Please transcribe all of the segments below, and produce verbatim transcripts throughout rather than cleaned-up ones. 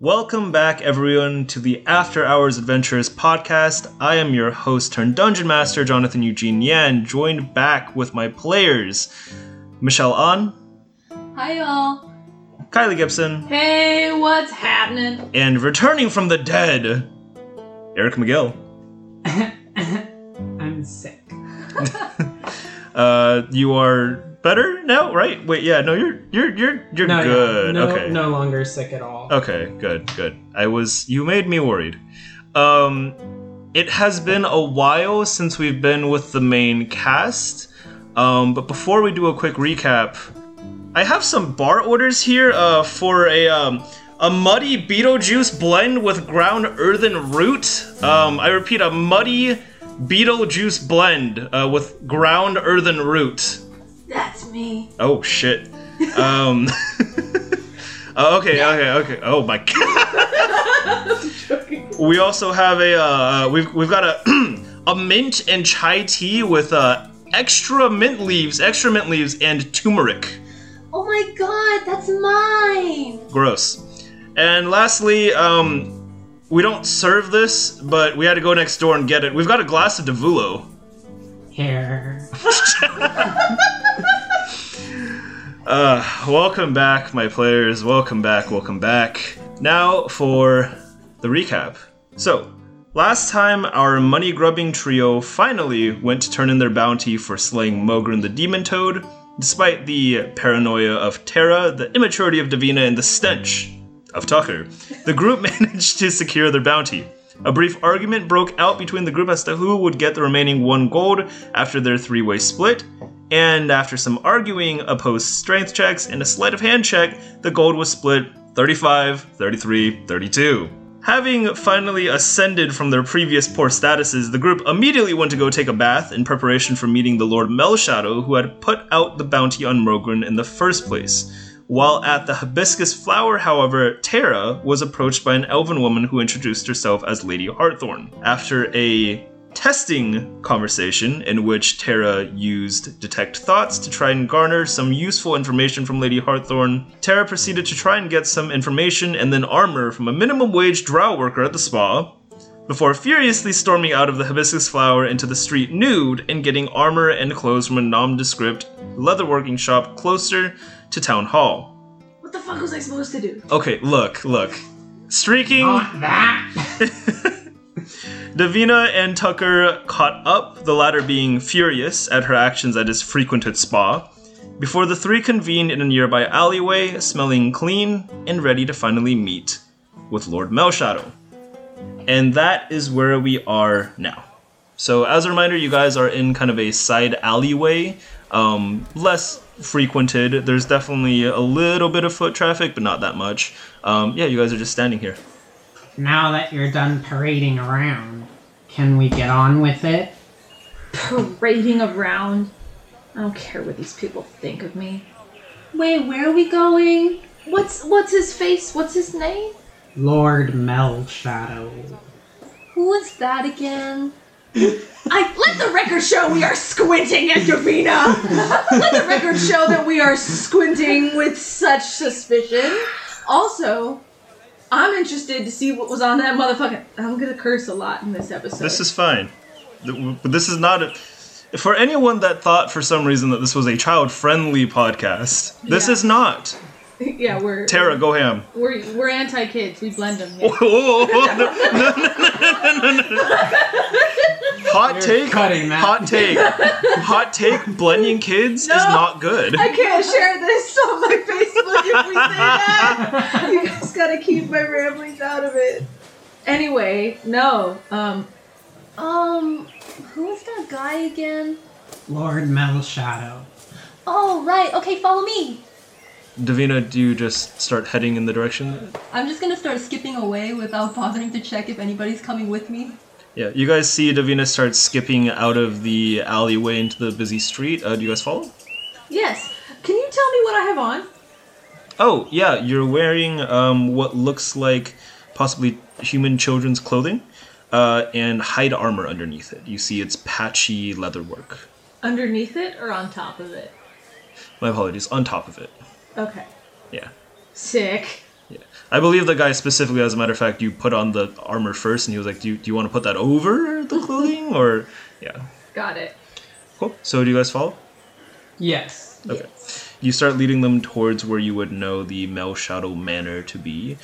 Welcome back, everyone, to the After Hours Adventurers podcast. I am your host turned Dungeon Master, Jonathan Eugene Yan, joined back with my players, Michelle Ahn. Hi, y'all. Kylie Gibson. Hey, what's happening? And returning from the dead, Eric McGill. I'm sick. uh, you are... Better now, right? Wait, yeah, no, you're you're you're you're no, good. No, no, okay, no longer sick at all. Okay, good, good. I was. You made me worried. Um, it has been a while since we've been with the main cast. Um, but before we do a quick recap, I have some bar orders here. Uh, for a um a muddy Beetlejuice blend with ground earthen root. Um, I repeat, a muddy Beetlejuice blend uh, with ground earthen root. That's me. Oh, shit. Um. uh, okay, okay, okay. Oh, my God. We also have a, uh, we've, we've got a, a mint and chai tea with, uh, extra mint leaves, extra mint leaves, and turmeric. Oh, my God, that's mine. Gross. And lastly, um, we don't serve this, but we had to go next door and get it. We've got a glass of Davulo. Here. Uh, welcome back, my players. Welcome back, welcome back. Now for the recap. So, last time our money-grubbing trio finally went to turn in their bounty for slaying Mogren the Demon Toad, despite the paranoia of Tara, the immaturity of Davina, and the stench of Tucker. The group managed to secure their bounty. A brief argument broke out between the group as to who would get the remaining one gold after their three-way split, and after some arguing, opposed strength checks, and a sleight of hand check, the gold was split thirty-five, thirty-three, thirty-two. Having finally ascended from their previous poor statuses, the group immediately went to go take a bath in preparation for meeting the Lord Melshadow, who had put out the bounty on Mogren in the first place. While at the Hibiscus Flower, however, Tara was approached by an elven woman who introduced herself as Lady Hawthorne. After a testing conversation in which Tara used Detect Thoughts to try and garner some useful information from Lady Hawthorne, Tara proceeded to try and get some information and then armor from a minimum wage drow worker at the spa, before furiously storming out of the Hibiscus Flower into the street nude and getting armor and clothes from a nondescript leatherworking shop closer to Town Hall. What the fuck was I supposed to do? Okay, look, look. Streaking... Not that! Davina and Tucker caught up, the latter being furious at her actions at his frequented spa, before the three convened in a nearby alleyway, smelling clean and ready to finally meet with Lord Melshadow. And that is where we are now. So as a reminder, you guys are in kind of a side alleyway, um, less frequented. There's definitely a little bit of foot traffic, but not that much. Um, yeah, you guys are just standing here. Now that you're done parading around, can we get on with it? Parading around? I don't care what these people think of me. Wait, where are we going? What's what's his face? What's his name? Lord Melshadow. Who is that again? I, let the record show we are squinting at Davina. Let the record show that we are squinting with such suspicion. Also, I'm interested to see what was on that motherfucking... I'm going to curse a lot in this episode. This is fine. This is not... A, for anyone that thought for some reason that this was a child-friendly podcast, this yeah. is not. Yeah, we're... Tara, we're, go ham. We're we're anti-kids. We blend them. Yeah. Whoa, whoa, whoa. No, no, no, no, no, no. Hot You're take. Cutting that. Hot take. Hot take. Blending kids no, is not good. I can't share this on my Facebook if we say that. You guys gotta keep my ramblings out of it. Anyway, no. Um, um, who is that guy again? Lord Melshadow. Oh, right. Okay, follow me. Davina, do you just start heading in the direction? I'm just going to start skipping away without bothering to check if anybody's coming with me. Yeah, you guys see Davina start skipping out of the alleyway into the busy street. Uh, do you guys follow? Yes. Can you tell me what I have on? Oh, yeah, you're wearing um, what looks like possibly human children's clothing uh, and hide armor underneath it. You see it's patchy leatherwork. Underneath it or on top of it? My apologies, on top of it. Okay. Yeah. Sick. Yeah. I believe the guy specifically, as a matter of fact, you put on the armor first, and he was like, do you, do you want to put that over the clothing? Or, yeah. Got it. Cool. So do you guys follow? Yes. Okay. Yes. You start leading them towards where you would know the Melshadow Manor to be.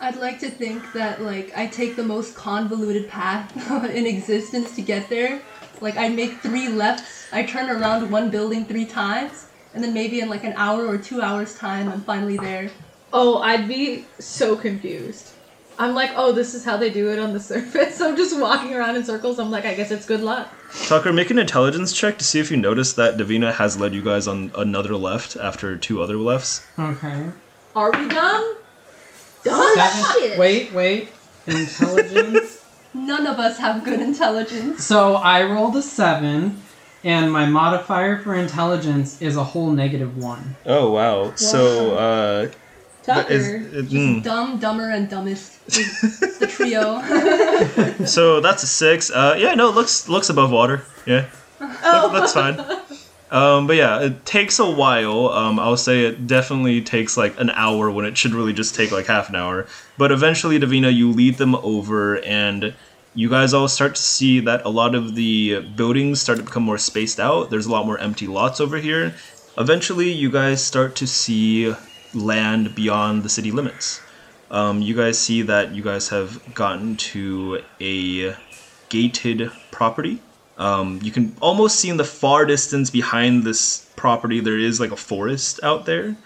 I'd like to think that, like, I take the most convoluted path in existence to get there. Like, I make three lefts, I turn around one building three times, and then maybe in, like, an hour or two hours' time, I'm finally there. Oh, I'd be so confused. I'm like, oh, this is how they do it on the surface. I'm just walking around in circles. I'm like, I guess it's good luck. Tucker, make an intelligence check to see if you notice that Davina has led you guys on another left after two other lefts. Okay. Are we dumb? Dumb shit. Wait, wait. Intelligence? None of us have good intelligence. So I rolled a seven, and my modifier for intelligence is a whole negative one. Oh, wow. wow. So, uh... Tucker, is, it, mm. dumb, dumber, and dumbest. The trio. So that's a six. Uh, yeah, no, it looks, looks above water. Yeah. Oh. That, that's fine. Um, but yeah, it takes a while. Um, I'll say it definitely takes like an hour when it should really just take like half an hour. But eventually, Davina, you lead them over, and you guys all start to see that a lot of the buildings start to become more spaced out. There's a lot more empty lots over here. Eventually, you guys start to see land beyond the city limits. Um, you guys see that you guys have gotten to a gated property. Um, you can almost see in the far distance behind this property there is like a forest out there.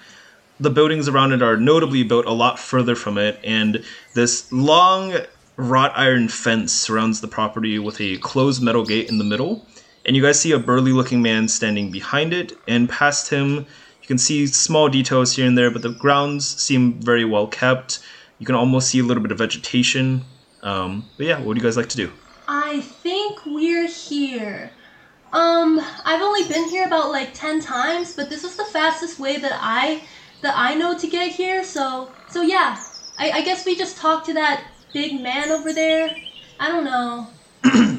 The buildings around it are notably built a lot further from it, and this long wrought iron fence surrounds the property with a closed metal gate in the middle. And you guys see a burly looking man standing behind it, and past him you can see small details here and there, but the grounds seem very well kept. You can almost see a little bit of vegetation. Um, but yeah, what do you guys like to do? I think we're here. Um, I've only been here about like ten times, but this is the fastest way that I that I know to get here. So, so yeah, I, I guess we just talk to that big man over there. I don't know.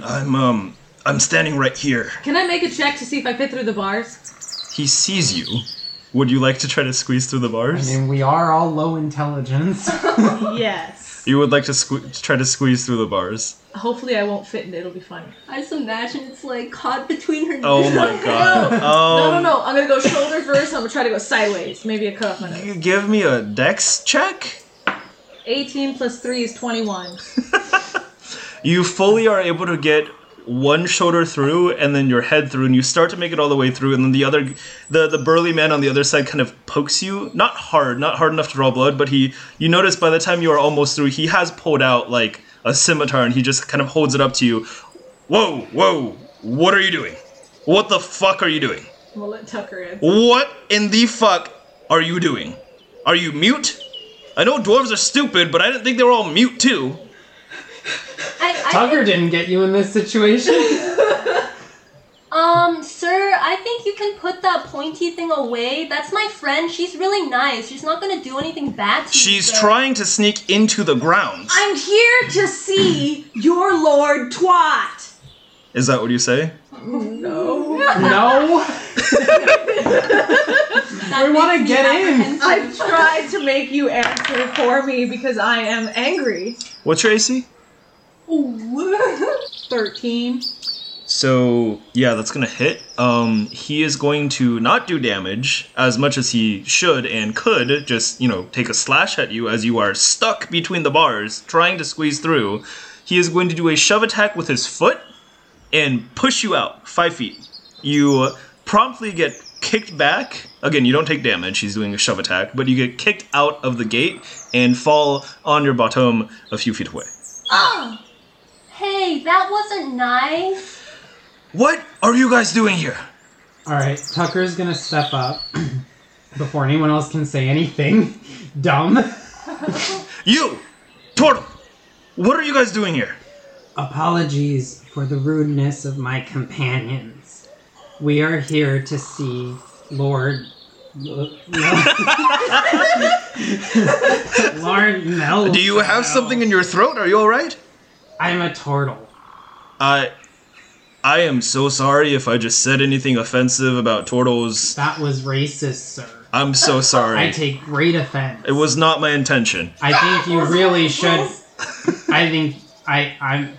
I'm um, I'm standing right here. Can I make a check to see if I fit through the bars? He sees you. Would you like to try to squeeze through the bars? I mean, we are all low intelligence. Yes. You would like to sque- try to squeeze through the bars. Hopefully I won't fit and it'll be fine. I just imagine it's like caught between her knees. Oh my god. um, no, no, no. I'm going to go shoulder first. I'm going to try to go sideways. Maybe a cut off my nose. You give me a dex check? eighteen plus three is twenty-one. You fully are able to get one shoulder through and then your head through, and you start to make it all the way through, and then the other the the burly man on the other side kind of pokes you, not hard not hard enough to draw blood, but he you notice by the time you are almost through, he has pulled out like a scimitar, and he just kind of holds it up to you. Whoa, whoa, what are you doing? What the fuck are you doing? We'll let Tucker in. What in the fuck are you doing? Are you mute? I know dwarves are stupid, but I didn't think they were all mute too. I, I Tucker think... didn't get you in this situation. um, sir, I think you can put that pointy thing away. That's my friend. She's really nice. She's not going to do anything bad to you. She's trying to sneak into the grounds. I'm here to see your lord twat. Is that what you say? Oh, no. No. We want to get in. I've tried to make you answer for me because I am angry. What's your A C? thirteen. So, yeah, that's going to hit. Um, he is going to not do damage as much as he should and could, just, you know, take a slash at you as you are stuck between the bars, trying to squeeze through. He is going to do a shove attack with his foot and push you out five feet. You promptly get kicked back. Again, you don't take damage. He's doing a shove attack, but you get kicked out of the gate and fall on your bottom a few feet away. Oh! Hey, that wasn't nice. What are you guys doing here? All right, Tucker's going to step up before anyone else can say anything dumb. You, Turtle, what are you guys doing here? Apologies for the rudeness of my companions. We are here to see Lord... Lord Melshadow. Do you have something in your throat? Are you all right? I'm a turtle. I I am so sorry if I just said anything offensive about turtles. That was racist, sir. I'm so sorry. I take great offense. It was not my intention. I think you really should. I think I I'm.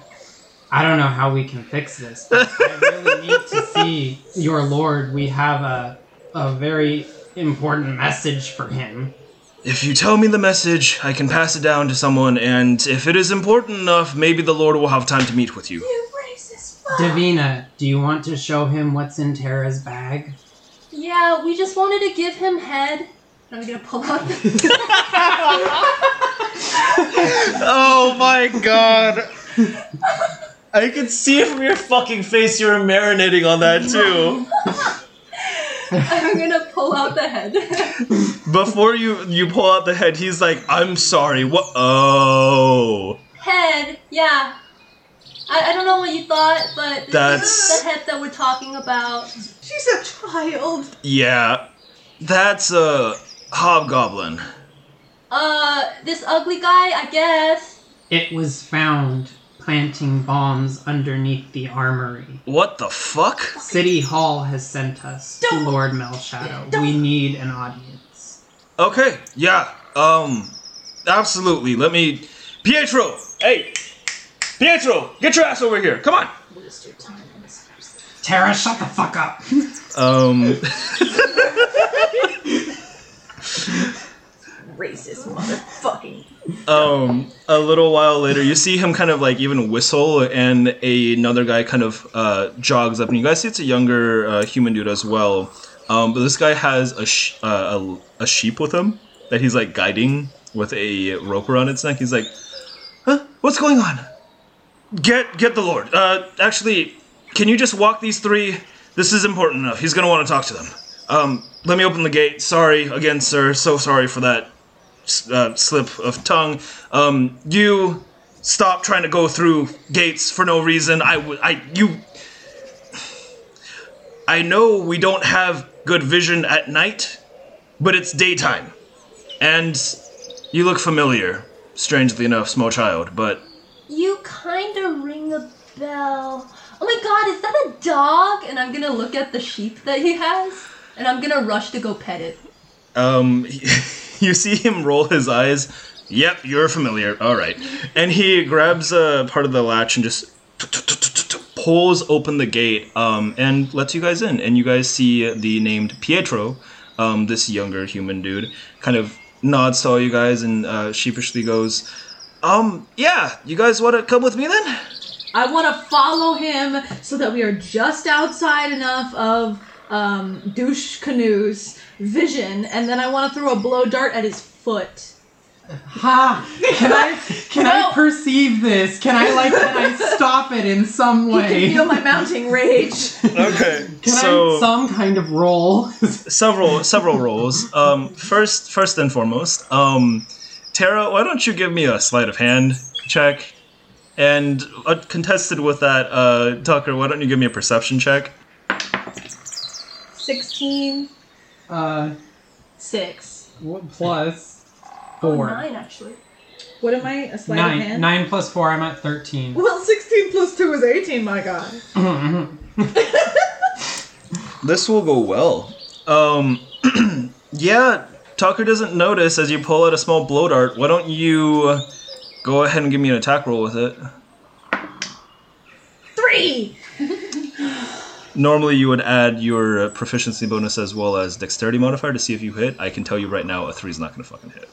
I don't know how we can fix this. But I really need to see your lord. We have a a very important message for him. If you tell me the message, I can pass it down to someone, and if it is important enough, maybe the Lord will have time to meet with you. You racist fuck! Davina, do you want to show him what's in Tara's bag? Yeah, we just wanted to give him head. I'm gonna pull up. Oh my god. I could see it from your fucking face. You were marinating on that too. I'm gonna pull out the head. Before you you pull out the head, he's like, I'm sorry, what? Oh. Head, yeah. I, I don't know what you thought, but this that's... is the head that we're talking about. She's a child. Yeah. That's a hobgoblin. Uh, this ugly guy, I guess. It was found planting bombs underneath the armory. What the fuck? City Hall has sent us don't, to Lord Melshadow. Don't. We need an audience. Okay, yeah. Um, absolutely. Let me... Pietro! Hey! Pietro! Get your ass over here! Come on! Waste your time in this person. Tara, shut the fuck up! um... Racist motherfucking. Um, a little while later, you see him kind of like even whistle, and a, another guy kind of uh, jogs up, and you guys see it's a younger uh, human dude as well. Um, but this guy has a, sh- uh, a a sheep with him that he's like guiding with a rope around its neck. He's like, "Huh? What's going on? Get get the Lord. Uh, actually, can you just walk these three? This is important enough. He's gonna want to talk to them. Um, let me open the gate. Sorry again, sir. So sorry for that." Uh, slip of tongue. Um, you stop trying to go through gates for no reason. I, w- I, you. I know we don't have good vision at night, but it's daytime, and you look familiar. Strangely enough, small child, but you kind of ring a bell. Oh my God, is that a dog? And I'm gonna look at the sheep that he has, and I'm gonna rush to go pet it. Um. You see him roll his eyes. Yep, you're familiar. All right. And he grabs a part of the latch and just pulls open the gate um, and lets you guys in. And you guys see the named Pietro, um, this younger human dude, kind of nods to all you guys and uh, sheepishly goes, "Um, yeah, you guys want to come with me then?" I want to follow him so that we are just outside enough of... Um, douche canoe's vision, and then I want to throw a blow dart at his foot. Ha! Can I can no. I perceive this? Can I like can I stop it in some way? You can feel my mounting rage. Okay. Can so I some kind of roll? several several rolls. Um, first first and foremost, um, Tara, why don't you give me a sleight of hand check? And uh, contested with that, uh, Tucker, why don't you give me a perception check? sixteen. Uh, six. What, plus four. Oh, nine, actually. What am I? A sleight of hand? Nine plus four, I'm at thirteen. Well, sixteen plus two is eighteen, my god. This will go well. Um, yeah, Tucker doesn't notice as you pull out a small blow dart. Why don't you go ahead and give me an attack roll with it? Three! Normally you would add your proficiency bonus as well as dexterity modifier to see if you hit. I can tell you right now a three is not going to fucking hit.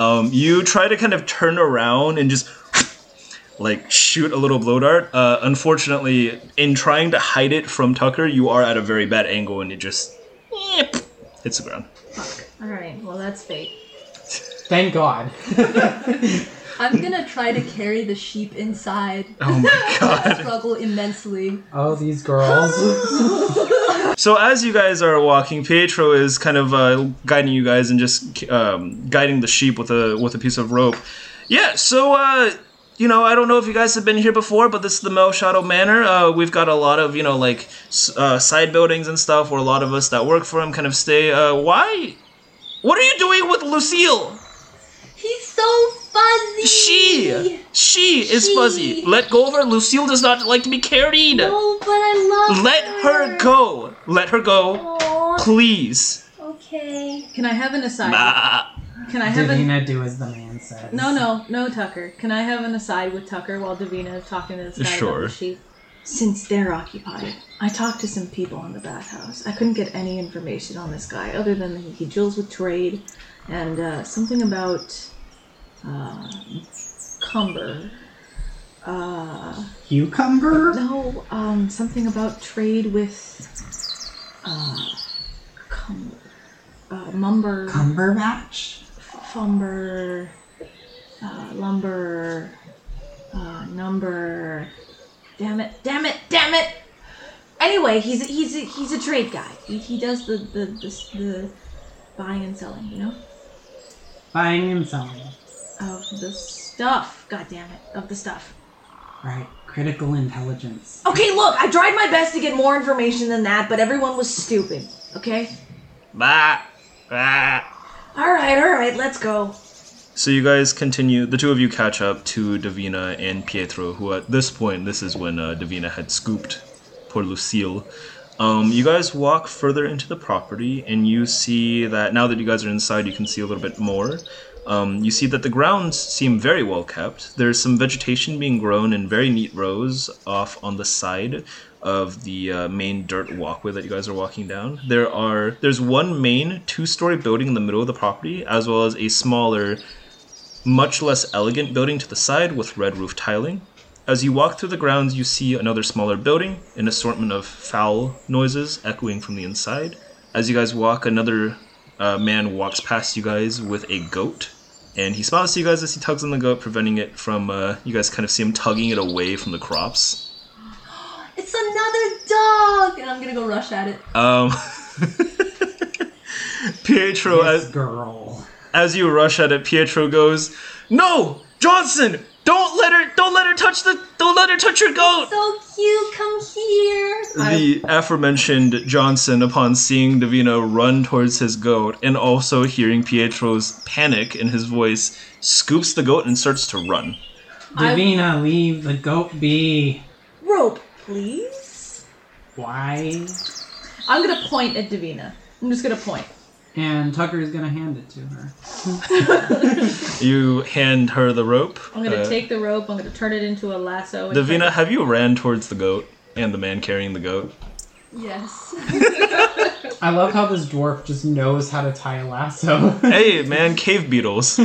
Um, you try to kind of turn around and just like shoot a little blow dart. Uh, unfortunately, in trying to hide it from Tucker, you are at a very bad angle and it just hits the ground. Fuck. All right. Well, that's fate. Thank God. I'm going to try to carry the sheep inside. Oh my god. I struggle immensely. Oh, these girls. So as you guys are walking, Pietro is kind of uh, guiding you guys and just um, guiding the sheep with a with a piece of rope. Yeah, so, uh, you know, I don't know if you guys have been here before, but this is the Melshadow Manor. Uh, we've got a lot of, you know, like, uh, side buildings and stuff where a lot of us that work for him kind of stay. Uh, why? What are you doing with Lucille? He's so fuzzy. She, she, she is fuzzy. Let go of her. Lucille does not like to be carried. No, but I love Let her. Let her go. Let her go. Aww. Please. Okay. Okay. Can I have an aside? Bah. Can I have Davina a... do as the man says? No, no, no, Tucker. Can I have an aside with Tucker while Davina is talking to this guy sure. about the sheep? Since they're occupied, I talked to some people in the bathhouse. I couldn't get any information on this guy other than that he deals with trade and uh, something about uh, cumber. Uh, Cucumber? No, um, something about trade with uh, cumber. Uh, mumber. Cumber match? Fumber. Uh, lumber. Uh, number. Damn it! Damn it! Damn it! Anyway, he's a, he's a, he's a trade guy. He, he does the the, the the buying and selling, you know. Buying and selling of the stuff. God damn it! Of the stuff. All right. Critical intelligence. Okay, look, I tried my best to get more information than that, but everyone was stupid. Okay. Bah. Bah. All right. All right. Let's go. So you guys continue, the two of you catch up to Davina and Pietro, who at this point, this is when uh, Davina had scooped poor Lucille. Um, you guys walk further into the property, and you see that, now that you guys are inside, you can see a little bit more. Um, you see that the grounds seem very well kept. There's some vegetation being grown in very neat rows off on the side of the uh, main dirt walkway that you guys are walking down. There are, there's one main two-story building in the middle of the property, as well as a smaller, much less elegant building to the side with red roof tiling. As you walk through the grounds, you see another smaller building, an assortment of foul noises echoing from the inside. As you guys walk, another uh, man walks past you guys with a goat, and he smiles to you guys as he tugs on the goat, preventing it from, uh, you guys kind of see him tugging it away from the crops. It's another dog! And I'm gonna go rush at it. Um, Pietro, yes, as... girl. As you rush at it, Pietro goes, "No, Johnson! Don't let her! Don't let her touch the! Don't let her touch your goat!" It's so cute! Come here! The I... aforementioned Johnson, upon seeing Davina run towards his goat and also hearing Pietro's panic in his voice, scoops the goat and starts to run. Davina, I... leave the goat be. Rope, please. Why? I'm gonna point at Davina. I'm just gonna point. And Tucker is going to hand it to her. You hand her the rope. I'm going to uh, take the rope. I'm going to turn it into a lasso. And Davina, have you ran towards the goat and the man carrying the goat? Yes. I love how this dwarf just knows how to tie a lasso. Hey, man, cave beetles.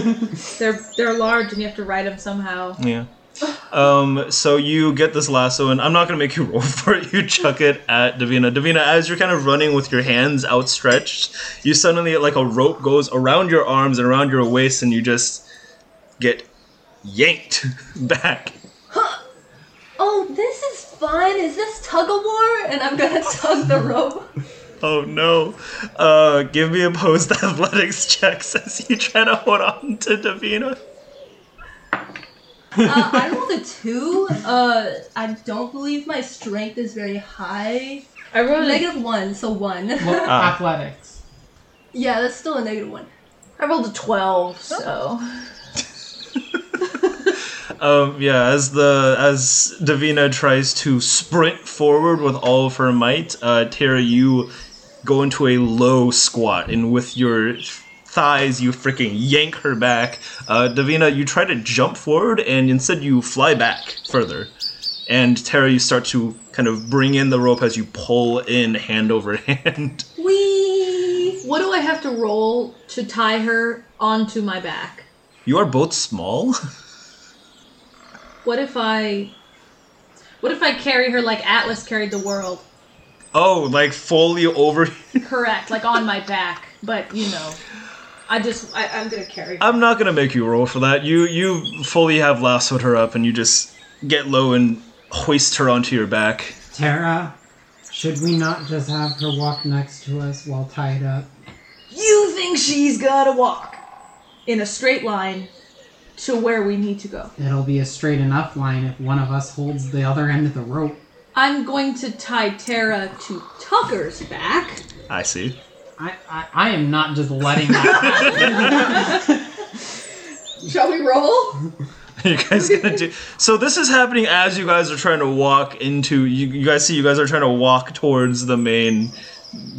They're they're large and you have to ride them somehow. Yeah. Um, so you get this lasso, and I'm not going to make you roll for it. You chuck it at Davina. Davina, as you're kind of running with your hands outstretched, you suddenly, like a rope goes around your arms and around your waist, and you just get yanked back. Huh. Oh, this is fun. Is this tug-of-war? And I'm going to tug the rope. Oh, no. Uh, give me opposed athletics checks as you try to hold on to Davina. uh, I rolled a two. Uh, I don't believe my strength is very high. I rolled a negative one, so one. Well, uh, athletics. Yeah, that's still a negative one. I rolled a twelve, so. um, yeah, as the as Davina tries to sprint forward with all of her might, uh, Tara, you go into a low squat, and with your thighs, you freaking yank her back. Uh, Davina, you try to jump forward, and instead you fly back further. And Tara, you start to kind of bring in the rope as you pull in hand over hand. Whee! What do I have to roll to tie her onto my back? You are both small. What if I... What if I carry her like Atlas carried the world? Oh, like fully over... Correct, like on my back, but you know... I just, I, I'm going to carry her. I'm not going to make you roll for that. You you fully have lassoed her up, and you just get low and hoist her onto your back. Tara, should we not just have her walk next to us while tied up? You think she's got to walk in a straight line to where we need to go? It'll be a straight enough line if one of us holds the other end of the rope. I'm going to tie Tara to Tucker's back. I see. I, I, I am not just letting that happen. Shall we roll? Are you guys gonna do? So this is happening as you guys are trying to walk into. You, you guys see, you guys are trying to walk towards the main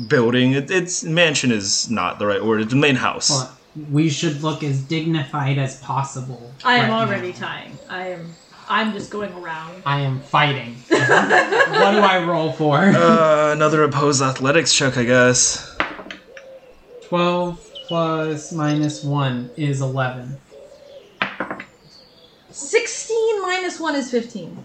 building. It, it's mansion is not the right word. It's the main house. Well, we should look as dignified as possible. I am right already now. Tying. I am. I'm just going around. I am fighting. What do I roll for? Uh, another opposed athletics check, I guess. Twelve plus minus one is eleven. Sixteen minus one is fifteen.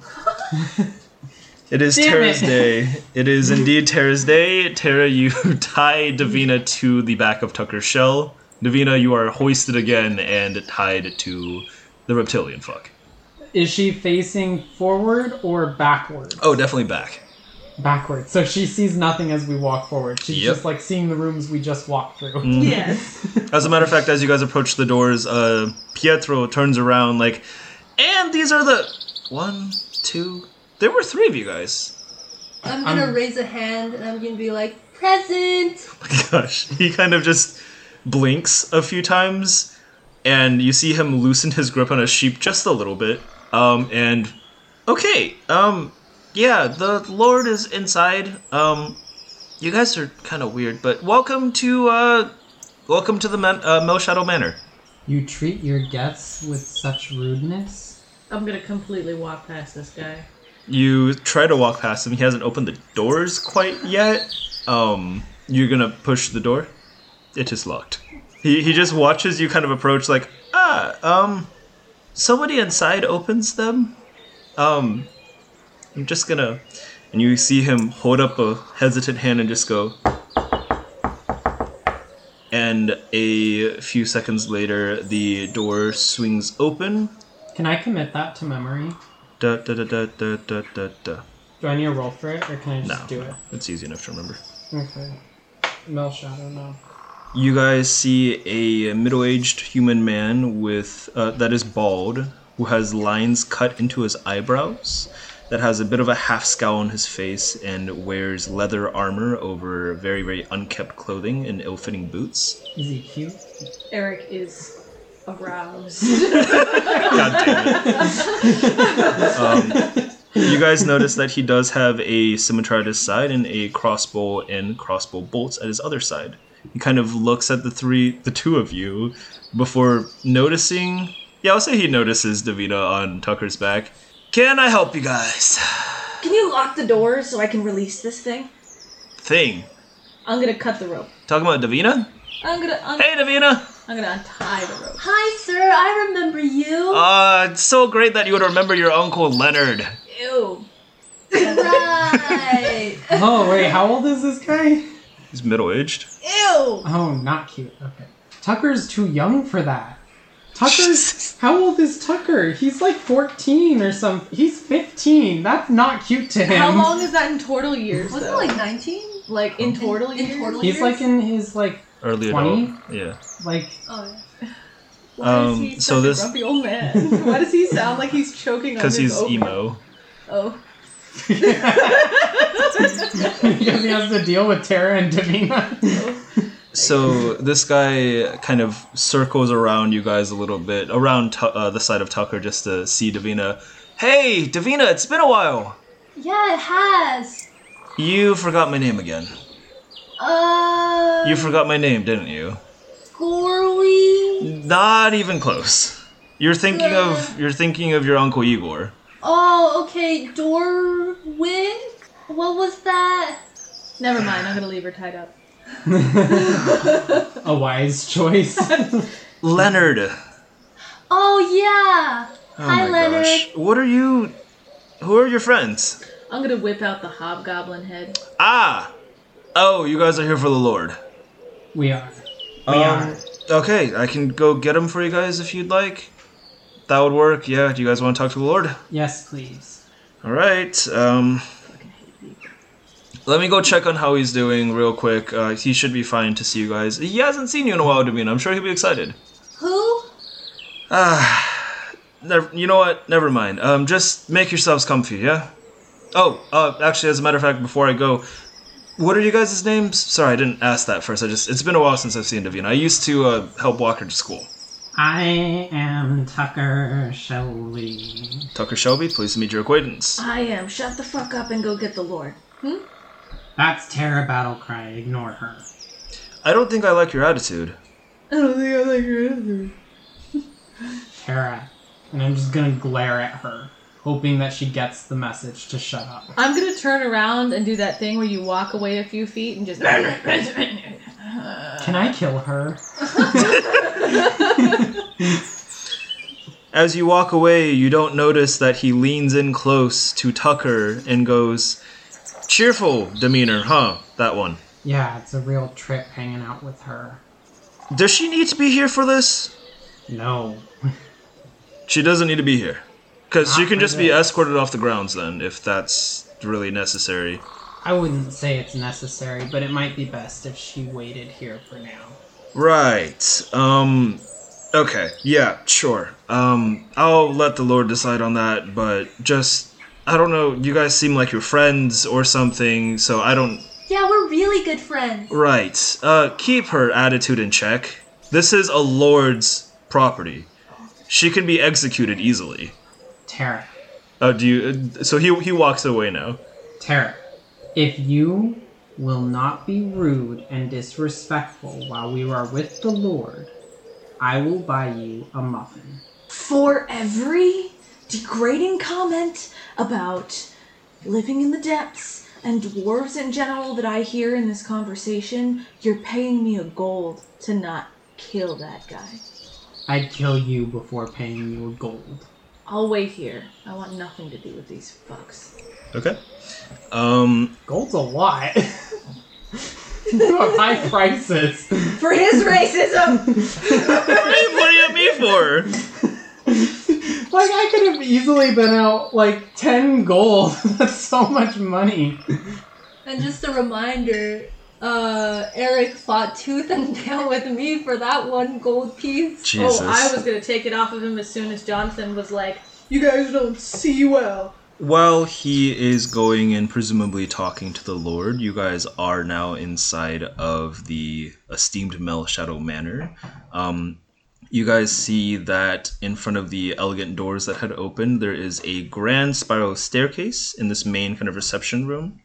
It is Damn Tara's it. Day. It is indeed Tara's day. Tara, you tie Davina to the back of Tucker's shell. Davina, you are hoisted again and tied to the reptilian fuck. Is she facing forward or backwards? Oh, definitely back. Backwards. So she sees nothing as we walk forward. She's yep. just like seeing the rooms we just walked through. Mm-hmm. Yes. As a matter of fact, as you guys approach the doors, uh, Pietro turns around like, and these are the... One, two... There were three of you guys. I'm going to raise a hand and I'm going to be like, present! Oh my gosh. He kind of just blinks a few times and you see him loosen his grip on a sheep just a little bit. Um, and, okay, um, yeah, the Lord is inside. Um, you guys are kind of weird, but welcome to, uh, welcome to the Man- uh, Melshadow Manor. You treat your guests with such rudeness? I'm going to completely walk past this guy. You try to walk past him. He hasn't opened the doors quite yet. Um, you're going to push the door? It is locked. He he just watches you kind of approach like, ah, um, somebody inside opens them. Um, I'm just going to... And you see him hold up a hesitant hand and just go... And a few seconds later, the door swings open. Can I commit that to memory? Da, da, da, da, da, da, da. Do I need a roll for it, or can I just no, do it? It's easy enough to remember. Okay. Melshadow, no. You guys see a middle-aged human man with uh, that is bald, who has lines cut into his eyebrows, that has a bit of a half-scowl on his face, and wears leather armor over very, very unkempt clothing and ill-fitting boots. Is he cute? Eric is... aroused. God damn it. Um, you guys notice that he does have a scimitar at his side and a crossbow and crossbow bolts at his other side. He kind of looks at the three, the two of you before noticing... Yeah, I'll say he notices Davina on Tucker's back. Can I help you guys? Can you lock the door so I can release this thing? Thing? I'm gonna cut the rope. Talking about Davina? I'm gonna... Un- hey, Davina! I'm gonna untie the rope. Hi, sir. I remember you. Uh, it's so great that you would remember your uncle, Leonard. Ew. Right. Oh, wait. How old is this guy? He's middle-aged. Ew. Oh, not cute. Okay. Tucker's too young for that. Tucker's... How old is Tucker? He's like fourteen or something. He's fifteen. That's not cute to him. How long is that in total years, Wasn't though? It like nineteen? Like, in total in, years? In total He's years? like in his, like... Early twenty? Adult, yeah. Like, oh, yeah. Why um, is he such so this... a grumpy old man? Why does he sound like he's choking on his own? Because he's open? emo. Oh. Because he has to deal with Tara and Davina. Oh. So this guy kind of circles around you guys a little bit, around t- uh, the side of Tucker just to see Davina. Hey, Davina, it's been a while. Yeah, it has. You forgot my name again. Uh, you forgot my name, didn't you? Gorley? Not even close. You're thinking uh, of you're thinking of your uncle Igor. Oh, okay. Dorwin? What was that? Never mind. I'm gonna leave her tied up. A wise choice. Leonard. Oh yeah. Oh, hi, my Leonard. Gosh. What are you? Who are your friends? I'm gonna whip out the hobgoblin head. Ah. Oh, you guys are here for the Lord. We are. We um, are. Okay, I can go get him for you guys if you'd like. That would work. Yeah, do you guys want to talk to the Lord? Yes, please. All right. Um, let me go check on how he's doing real quick. Uh, he should be fine to see you guys. He hasn't seen you in a while, Davina. I'm sure he'll be excited. Who? Ah, uh, you know what? Never mind. Um, just make yourselves comfy, yeah? Oh, uh, actually, as a matter of fact, before I go... What are you guys' names? Sorry, I didn't ask that first. I just It's been a while since I've seen Davina. I used to uh, help walk her to school. I am Tucker Shelby. Tucker Shelby, pleased to meet your acquaintance. I am. Shut the fuck up and go get the Lord. Hmm? That's Tara Battlecry. Ignore her. I don't think I like your attitude. I don't think I like your attitude. Tara. And I'm just going to glare at her, hoping that she gets the message to shut up. I'm going to turn around and do that thing where you walk away a few feet and just... Can I kill her? As you walk away, you don't notice that he leans in close to Tucker and goes, cheerful demeanor, huh? That one. Yeah, it's a real trip hanging out with her. Does she need to be here for this? No. She doesn't need to be here. Because she can just be escorted off the grounds then, if that's really necessary. I wouldn't say it's necessary, but it might be best if she waited here for now. Right. Um, okay. Yeah, sure. Um, I'll let the Lord decide on that, but just, I don't know, you guys seem like you're friends or something, so I don't... Yeah, we're really good friends. Right. Uh, keep her attitude in check. This is a Lord's property. She can be executed easily. Tara. Oh, do you... So he he walks away now. Tara, if you will not be rude and disrespectful while we are with the Lord, I will buy you a muffin. For every degrading comment about living in the depths and dwarves in general that I hear in this conversation, you're paying me a gold to not kill that guy. I'd kill you before paying you a gold. I'll wait here. I want nothing to do with these fucks. Okay. Um, Gold's a lot. High prices. For his racism! What are you at me for? Like, I could have easily been out, like, ten gold. That's so much money. And just a reminder... Uh, Eric fought tooth and nail with me for that one gold piece. Jesus. Oh, I was going to take it off of him as soon as Johnson was like, you guys don't see well. While he is going and presumably talking to the Lord, you guys are now inside of the esteemed Melshadow Manor. Um, you guys see that in front of the elegant doors that had opened, there is a grand spiral staircase in this main kind of reception room.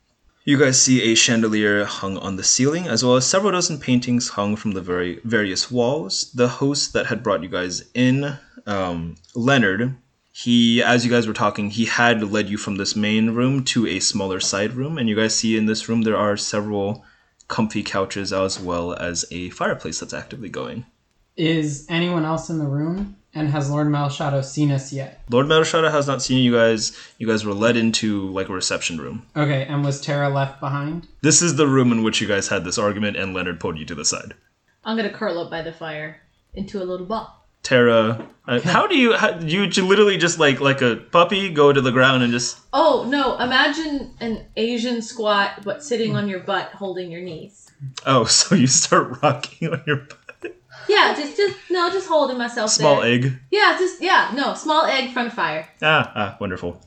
You guys see a chandelier hung on the ceiling, as well as several dozen paintings hung from the very various walls. The host that had brought you guys in, um, Leonard, he, as you guys were talking, he had led you from this main room to a smaller side room. And you guys see in this room there are several comfy couches as well as a fireplace that's actively going. Is anyone else in the room? And has Lord Melshadow seen us yet? Lord Melshadow has not seen you guys. You guys were led into, like, a reception room. Okay, and was Tara left behind? This is the room in which you guys had this argument, and Leonard pulled you to the side. I'm going to curl up by the fire into a little ball. Tara, uh, how do you... How, you literally just, like like a puppy, go to the ground and just... Oh, no. Imagine an Asian squat, but sitting on your butt, holding your knees. Oh, so you start rocking on your butt. Yeah, just, just, no, just holding myself small there. Small egg? Yeah, just, yeah, no, small egg from fire. Ah, ah, wonderful.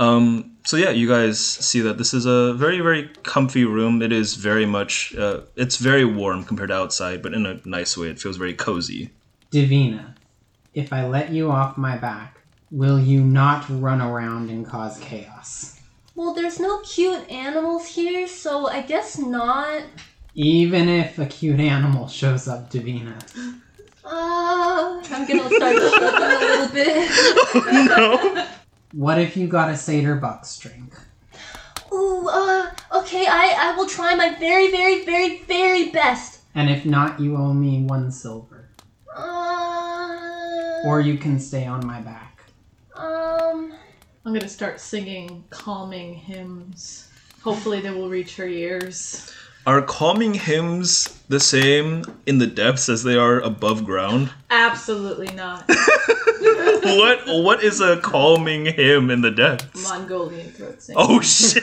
Um, so yeah, you guys see that this is a very, very comfy room. It is very much, uh, it's very warm compared to outside, but in a nice way. It feels very cozy. Davina, if I let you off my back, will you not run around and cause chaos? Well, there's no cute animals here, so I guess not... Even if a cute animal shows up, Davina. Uh, I'm going to start looking a little bit. Oh, no. What if you got a satyr bucks drink? Ooh, uh, okay, I, I will try my very, very, very, very best. And if not, you owe me one silver. Uh, or you can stay on my back. Um, I'm going to start singing calming hymns. Hopefully they will reach her ears. Are calming hymns the same in the depths as they are above ground? Absolutely not. What What is a calming hymn in the depths? Mongolian throat singing. Oh, shit.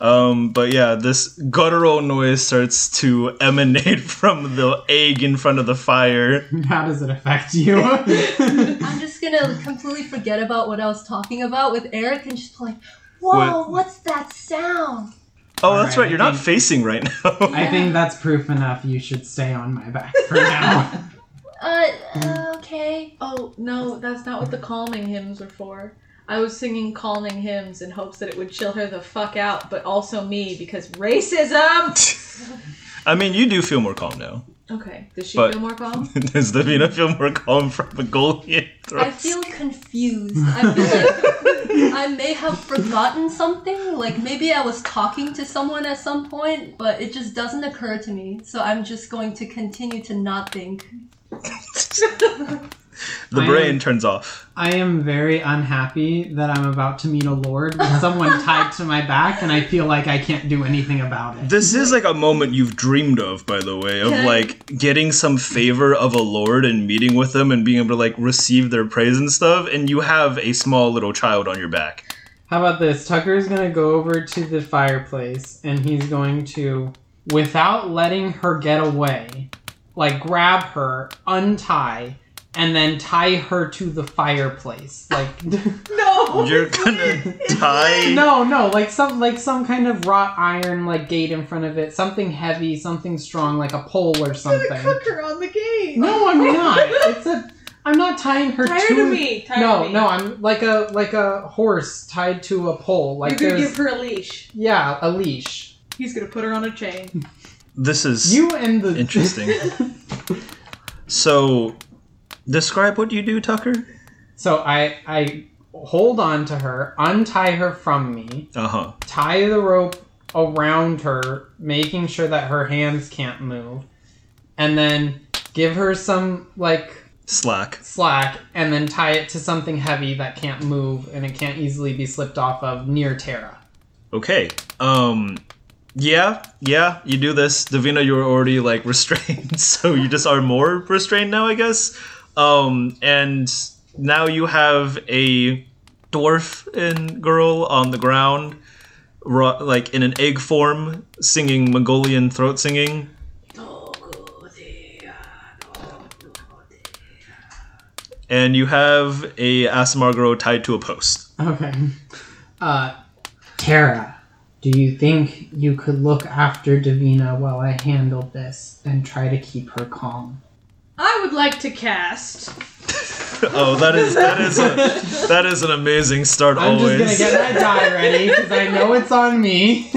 um, but yeah, this guttural noise starts to emanate from the egg in front of the fire. How does it affect you? I'm just going to completely forget about what I was talking about with Eric and just like, whoa, what? What's that sound? Oh, all that's right. right. You're I not think, facing right now. I think that's proof enough. You should stay on my back for now. uh, okay. Oh, no, that's not what the calming hymns are for. I was singing calming hymns in hopes that it would chill her the fuck out, but also me, because racism! I mean, you do feel more calm now. Okay. Does she but feel more calm? Does Davina feel more calm from the Golgian thrust? I feel confused. I feel like I may have forgotten something. Like, maybe I was talking to someone at some point, but it just doesn't occur to me. So I'm just going to continue to not think. The I brain am, turns off. I am very unhappy that I'm about to meet a lord with someone tied to my back, and I feel like I can't do anything about it. This is like a moment you've dreamed of, by the way, of Can like I... getting some favor of a lord and meeting with them and being able to like receive their praise and stuff, and you have a small little child on your back. How about this? Tucker's going to go over to the fireplace, and he's going to, without letting her get away, like grab her, untie, and then tie her to the fireplace. Like no, you're gonna tie. No, no, like some, like some kind of wrought iron, like gate in front of it. Something heavy, something strong, like a pole or something. You're gonna cook her on the gate. No, I'm not. It's a. I'm not tying her Tired to. Tired of me. Tired no, of me. no, I'm like a like a horse tied to a pole. Like you're gonna give her a leash. Yeah, a leash. He's gonna put her on a chain. This is you and the interesting. So. Describe what you do, Tucker. So I I hold on to her, untie her from me, uh-huh. tie the rope around her, making sure that her hands can't move, and then give her some, like... Slack. Slack, and then tie it to something heavy that can't move and it can't easily be slipped off of near Tara. Okay. Um... Yeah, yeah, you do this. Davina, you were already, like, restrained, so you just are more restrained now, I guess. Um, and now you have a dwarf and girl on the ground, ro- like in an egg form, singing Mongolian throat singing. And you have a Asimar tied to a post. Okay. Uh, Tara, do you think you could look after Davina while I handle this and try to keep her calm? I would like to cast. Oh, that is that is a, that is an amazing start. I'm always. I'm just gonna get that die ready because I know it's on me.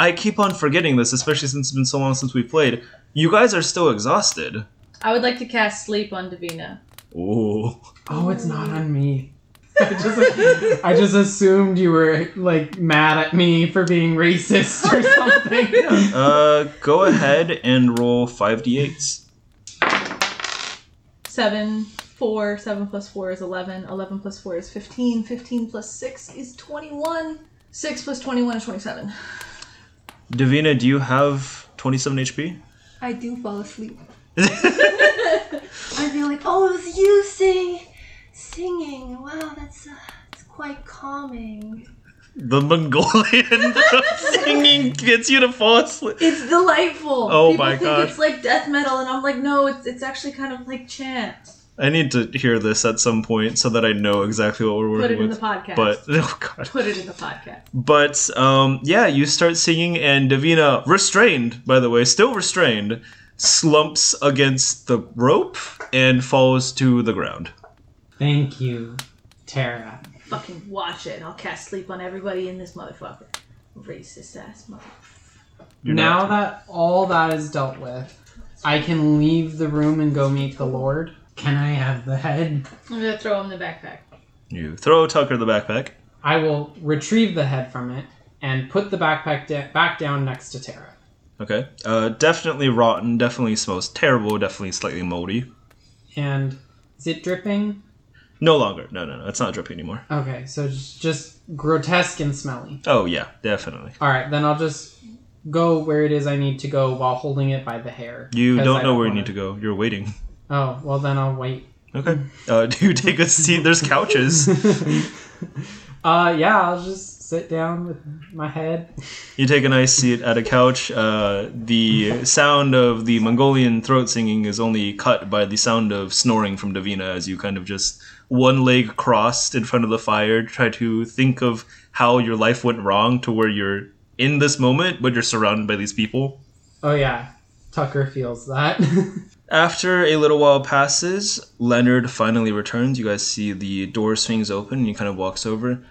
I keep on forgetting this, especially since it's been so long since we played. You guys are still exhausted. I would like to cast sleep on Davina. Ooh. Oh, it's not on me. I just, I just assumed you were like mad at me for being racist or something. Uh, go ahead and roll five d eights. Seven, four, seven plus four is eleven, eleven plus four is fifteen, fifteen plus six is twenty-one, six plus twenty-one is twenty-seven. Davina, do you have twenty-seven H P? I do fall asleep. I'd be like, oh, it was you sing, singing. Wow, that's, uh, that's quite calming. The Mongolian singing gets you to fall asleep. It's delightful. Oh People my god! People think it's like death metal, and I'm like, no, it's it's actually kind of like chant. I need to hear this at some point so that I know exactly what we're working with. Put it in with. the podcast. But oh god, put it in the podcast. But um, yeah, you start singing, and Davina, restrained, by the way, still restrained, slumps against the rope and falls to the ground. Thank you, Tara. Fucking watch it. I'll cast sleep on everybody in this motherfucker. Racist ass motherfucker. Now that all that is dealt with, I can leave the room and go meet the Lord. Can I have the head? I'm gonna throw him the backpack. You throw Tucker the backpack. I will retrieve the head from it and put the backpack da- back down next to Tara. Okay. Uh, definitely rotten. Definitely smells terrible. Definitely slightly moldy. And is it dripping? No longer. No, no, no. It's not drippy anymore. Okay, so just, just grotesque and smelly. Oh, yeah, definitely. All right, then I'll just go where it is I need to go while holding it by the hair. You don't I know don't where you need it. to go. You're waiting. Oh, well, then I'll wait. Okay. Uh, do you take a seat? There's couches. uh, yeah, I'll just sit down with my head. You take a nice seat at a couch. Uh, the sound of the Mongolian throat singing is only cut by the sound of snoring from Davina as you kind of just... one leg crossed in front of the fire, try to think of how your life went wrong to where you're in this moment, but you're surrounded by these people. Oh yeah, Tucker feels that. After a little while passes, Leonard finally returns. You guys see the door swings open and he kind of walks over.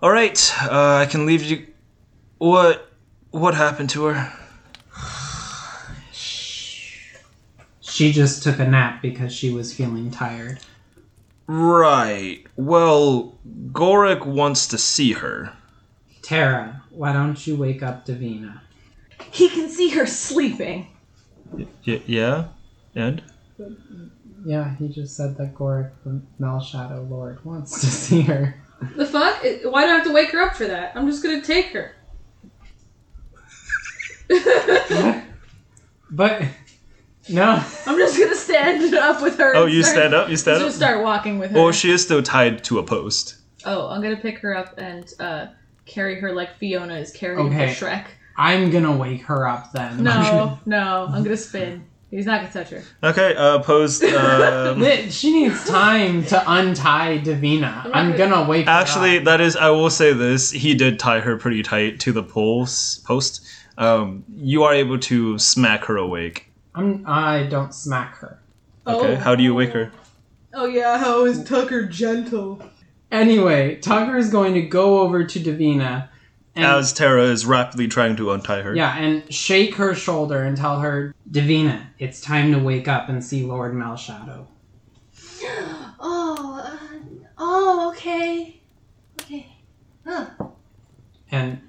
All right, uh, I can leave you. What? What happened to her? She just took a nap because she was feeling tired. Right. Well, Goric wants to see her. Tara, why don't you wake up Davina? He can see her sleeping. Y- y- yeah? And? Yeah, he just said that Goric, the Melshadow Lord, wants to see her. The fuck? Why do I have to wake her up for that? I'm just gonna take her. But, no. I'm just gonna stand up with her. Oh, you start, stand up? You stand up? Just start walking with her. Well, she is still tied to a post. Oh, I'm gonna pick her up and uh, carry her like Fiona is carrying okay. her Shrek. I'm gonna wake her up then. No, no, I'm gonna spin. He's not gonna touch her. Okay, uh, post. Um... she needs time to untie Davina. I'm, I'm gonna, gonna wake Actually, her up. Actually, that is, I will say this, he did tie her pretty tight to the pulse post. Um, you are able to smack her awake. I'm, I don't smack her. Okay, oh. How do you wake her? Oh yeah, how is Tucker gentle? Anyway, Tucker is going to go over to Davina. And, as Tara is rapidly trying to untie her. Yeah, and shake her shoulder and tell her, Davina, it's time to wake up and see Lord Melshadow. Oh, uh, oh, okay. Okay. Huh. And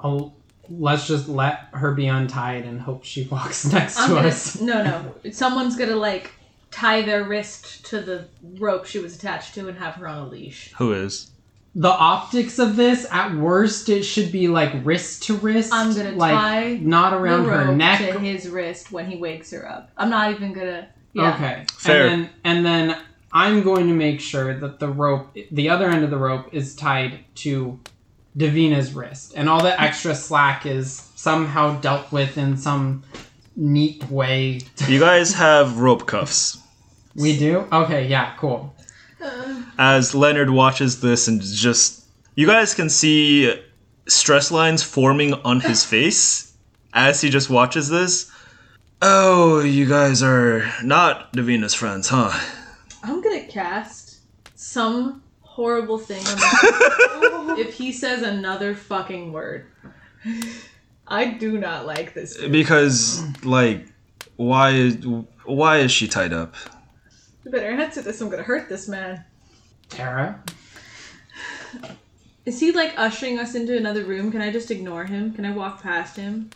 I'll, let's just let her be untied and hope she walks next I'm to gonna, us. No, no. Someone's going to, like, tie their wrist to the rope she was attached to and have her on a leash. Who is? The optics of this, at worst, it should be like wrist to wrist. I'm gonna like, tie not around the rope her neck to his wrist when he wakes her up. I'm not even gonna. Yeah. Okay, fair. And then, and then I'm going to make sure that the rope, the other end of the rope, is tied to Davina's wrist, and all the extra slack is somehow dealt with in some neat way. You guys have rope cuffs. We do? Okay, yeah, cool. As Leonard watches this and just... You guys can see stress lines forming on his face as he just watches this. Oh, you guys are not Davina's friends, huh? I'm going to cast some horrible thing on him if he says another fucking word. I do not like this dude. Because, like, why, why is she tied up? You better answer this. I'm gonna hurt this man. Tara? Is he like ushering us into another room? Can I just ignore him? Can I walk past him?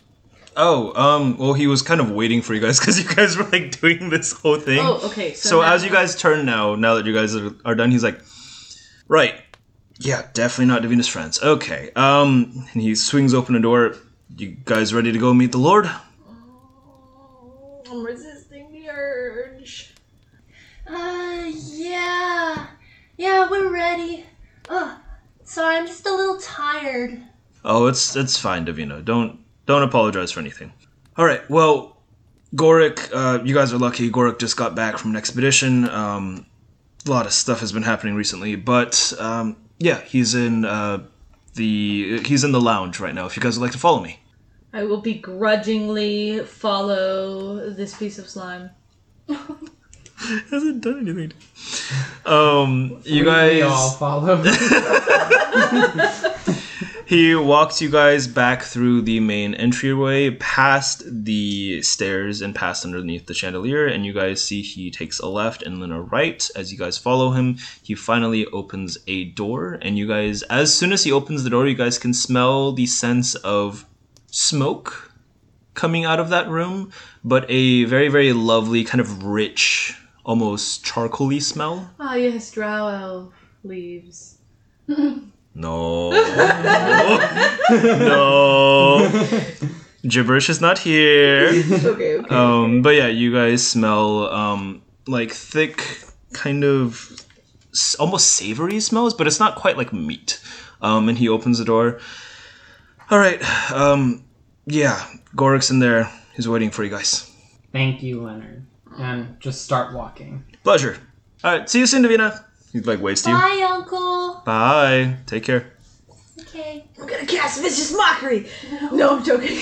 Oh, um, well, he was kind of waiting for you guys because you guys were like doing this whole thing. Oh, okay. So, so now- as you guys turn now, now that you guys are, are done, he's like, right. Yeah, definitely not Davina's friends. Okay. Um, and he swings open the door. You guys ready to go meet the Lord? Oh, I'm resisting the urge. Uh, yeah. Yeah, we're ready. Oh, sorry, I'm just a little tired. Oh, it's it's fine, Davina. Don't don't apologize for anything. All right, well, Goric, uh, you guys are lucky. Goric just got back from an expedition. Um, a lot of stuff has been happening recently, but, um, yeah, he's in, uh, the, he's in the lounge right now, if you guys would like to follow me. I will begrudgingly follow this piece of slime. Hasn't done anything. Um, you guys. We all follow. He walks you guys back through the main entryway, past the stairs, and past underneath the chandelier. And you guys see he takes a left and then a right. As you guys follow him, he finally opens a door, and you guys, as soon as he opens the door, you guys can smell the sense of smoke coming out of that room, but a very, very lovely kind of rich, almost charcoaly smell. Ah, oh, yes, drow elf leaves. No. No. Gibberish is not here. Okay, okay. Um, but yeah, you guys smell um, like thick, kind of almost savory smells, but it's not quite like meat. Um, and he opens the door. All right. Um, yeah, Goric's in there. He's waiting for you guys. Thank you, Leonard. And just start walking. Pleasure. All right, see you soon, Davina. He'd like waste you. Bye, Uncle. Bye. Take care. Okay. I'm gonna cast Vicious Mockery. No, I'm joking.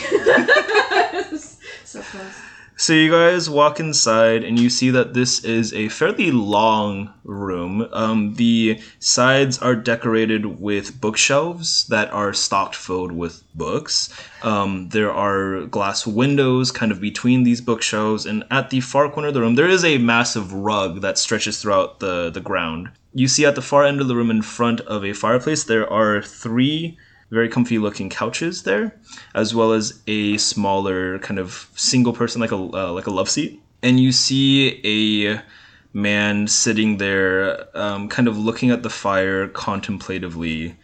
So close. So you guys walk inside and you see that this is a fairly long room. Um, the sides are decorated with bookshelves that are stocked filled with books. Um, there are glass windows kind of between these bookshelves, and at the far corner of the room, there is a massive rug that stretches throughout the, the ground. You see at the far end of the room in front of a fireplace, there are three very comfy looking couches there, as well as a smaller kind of single person, like a uh, like a love seat. And you see a man sitting there, um, kind of looking at the fire contemplatively.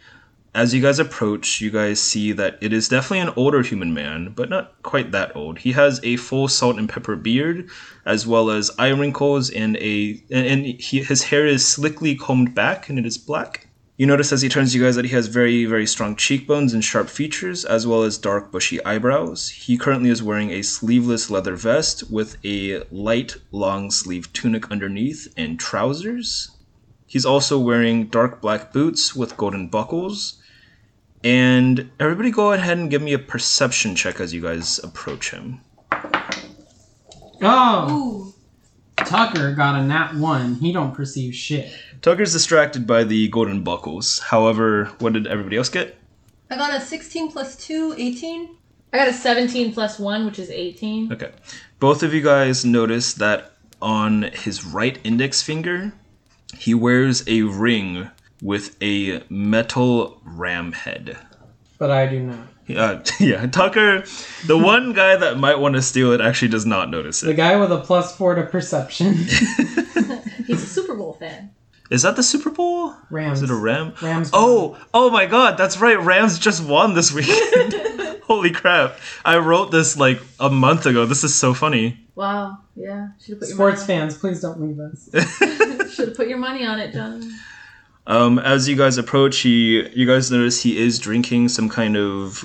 As you guys approach, you guys see that it is definitely an older human man, but not quite that old. He has a full salt and pepper beard, as well as eye wrinkles, and a and, and he, his hair is slickly combed back, and it is black. You notice as he turns to you guys that he has very, very strong cheekbones and sharp features, as well as dark, bushy eyebrows. He currently is wearing a sleeveless leather vest with a light, long-sleeve tunic underneath and trousers. He's also wearing dark black boots with golden buckles. And everybody go ahead and give me a perception check as you guys approach him. Oh! Ooh. Tucker got a nat one. He don't perceive shit. Tucker's distracted by the golden buckles. However, what did everybody else get? I got a sixteen plus two, eighteen. I got a seventeen plus one, which is eighteen. Okay. Both of you guys notice that on his right index finger, he wears a ring with a metal ram head. But I do not. Uh, yeah, Tucker, the one guy that might want to steal it, actually does not notice it. The guy with a plus four to perception. He's a Super Bowl fan. Is that the Super Bowl? Rams. Is it a Ram? Rams. Oh, won. Oh my God, that's right. Rams just won this weekend. Holy crap. I wrote this like a month ago. This is so funny. Wow, yeah. Should've put your Sports money fans, on it. Please don't leave us. Should have put your money on it, John. Um, as you guys approach, he, you guys notice he is drinking some kind of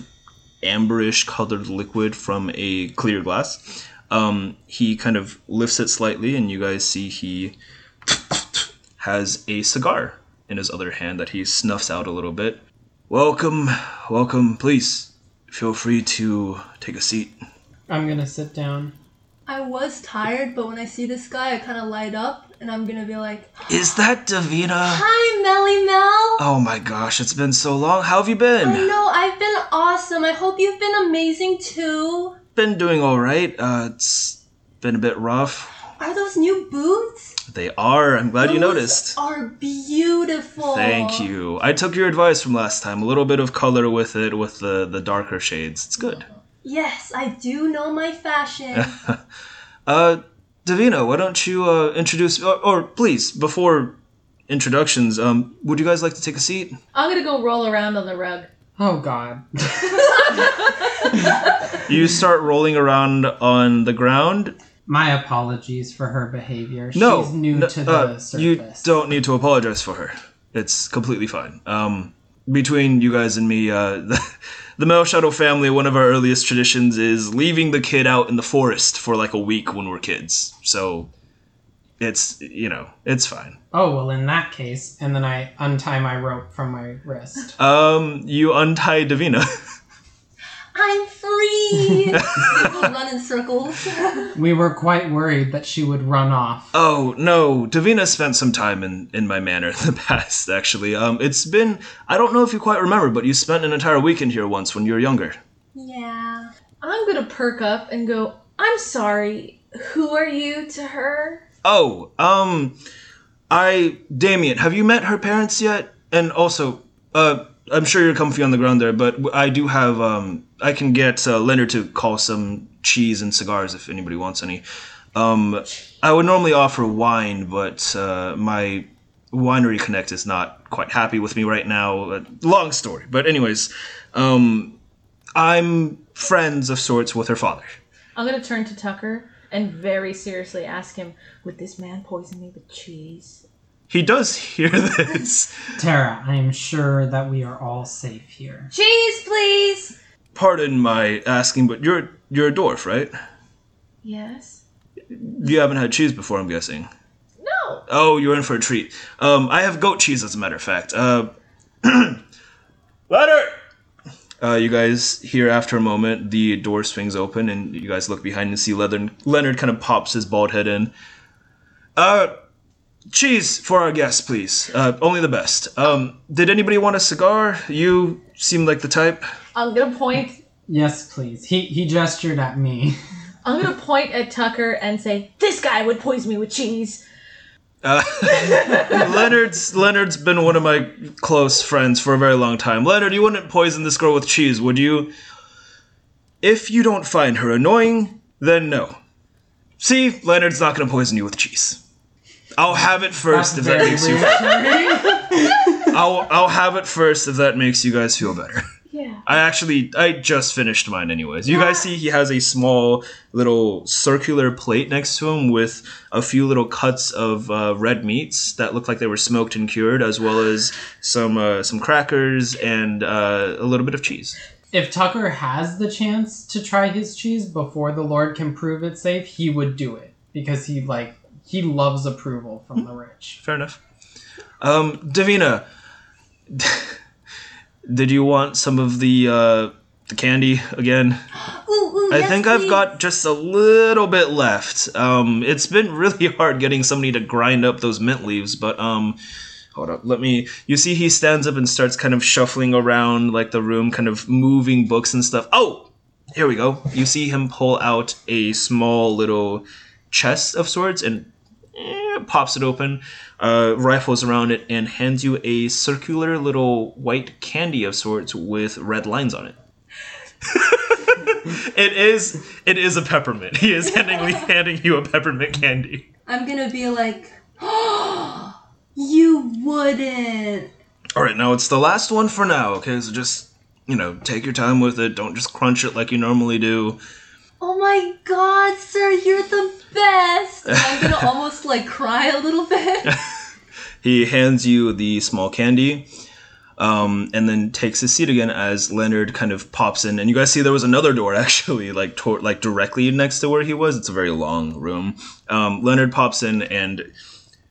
amberish colored liquid from a clear glass. Um, he kind of lifts it slightly, and you guys see he has a cigar in his other hand that he snuffs out a little bit. Welcome, welcome, please. Feel free to take a seat. I'm gonna sit down. I was tired, but when I see this guy, I kind of light up, and I'm gonna be like, is that Davina? Hi, Melly Mel! Oh my gosh, it's been so long. How have you been? I know, I've been awesome. I hope you've been amazing, too. Been doing all right. Uh, it's been a bit rough. Are those new boots? They are. I'm glad those you noticed. Are beautiful. Thank you. I took your advice from last time. A little bit of color with it, with the, the darker shades. It's good. Yes, I do know my fashion. uh, Davina, why don't you uh, introduce, or, or please, before introductions, um, would you guys like to take a seat? I'm going to go roll around on the rug. Oh, God. You start rolling around on the ground. My apologies for her behavior. No, she's new no, to the uh, surface. You don't need to apologize for her. It's completely fine. Um, between you guys and me, uh... The, The Melshadow family, one of our earliest traditions is leaving the kid out in the forest for like a week when we're kids. So it's, you know, it's fine. Oh, well, in that case. And then I untie my rope from my wrist. Um, you untie Davina. I'm free! People run in circles. We were quite worried that she would run off. Oh, no. Davina spent some time in, in my manor in the past, actually. Um, it's been... I don't know if you quite remember, but you spent an entire weekend here once when you were younger. Yeah. I'm gonna perk up and go, I'm sorry, who are you to her? Oh, um... I... Damien, have you met her parents yet? And also, uh... I'm sure you're comfy on the ground there, but I do have, um, I can get uh, Leonard to call some cheese and cigars if anybody wants any. Um, I would normally offer wine, but uh, my winery connect is not quite happy with me right now. Uh, long story, but anyways, um, I'm friends of sorts with her father. I'm going to turn to Tucker and very seriously ask him, would this man poison me with cheese? He does hear this. Tara, I am sure that we are all safe here. Cheese, please! Pardon my asking, but you're you're a dwarf, right? Yes. You haven't had cheese before, I'm guessing. No. Oh, you're in for a treat. Um, I have goat cheese, as a matter of fact. Uh, Leonard! Uh, you guys hear after a moment the door swings open, and you guys look behind and see Leonard, Leonard kind of pops his bald head in. Uh, cheese for our guests, please. Uh, only the best. Um, did anybody want a cigar? You seem like the type. I'm gonna point. Yes, please. He he gestured at me. I'm gonna point at Tucker and say, "This guy would poison me with cheese." Uh, Leonard's Leonard's been one of my close friends for a very long time. Leonard, you wouldn't poison this girl with cheese, would you? If you don't find her annoying, then no. See, Leonard's not going to poison you with cheese. I'll have it first That's if that makes you. I'll I'll have it first if that makes you guys feel better. Yeah. I actually I just finished mine anyways. You yeah. guys see he has a small little circular plate next to him with a few little cuts of uh, red meats that look like they were smoked and cured, as well as some uh, some crackers and uh, a little bit of cheese. If Tucker has the chance to try his cheese before the Lord can prove it safe, he would do it because he like he loves approval from mm-hmm. the rich. Fair enough. Um, Davina. Did you want some of the uh, the candy again? Ooh, ooh, I yes, think I've please. got just a little bit left. Um, it's been really hard getting somebody to grind up those mint leaves, but um, hold up, let me... You see he stands up and starts kind of shuffling around like the room, kind of moving books and stuff. Oh, here we go. You see him pull out a small little chest of sorts and eh, pops it open. Uh, rifles around it and hands you a circular little white candy of sorts with red lines on it. it is it is a peppermint. He is handingly handing you a peppermint candy. I'm gonna be like, oh, you wouldn't. All right, now it's the last one for now. Okay, so just you know, take your time with it. Don't just crunch it like you normally do. Oh my God, sir, you're the best. I'm going to almost like cry a little bit. He hands you the small candy um, and then takes his seat again as Leonard kind of pops in. And you guys see there was another door actually like tor- like directly next to where he was. It's a very long room. Um, Leonard pops in and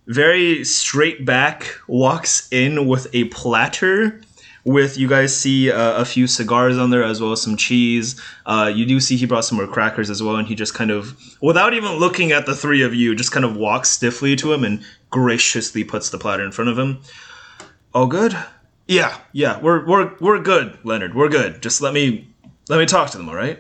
very straight back walks in with a platter. With you guys see uh, a few cigars on there as well as some cheese. Uh, you do see he brought some more crackers as well, and he just kind of, without even looking at the three of you, just kind of walks stiffly to him and graciously puts the platter in front of him. All good? Yeah, yeah, we're we're we're good, Leonard. We're good. Just let me let me talk to them. All right,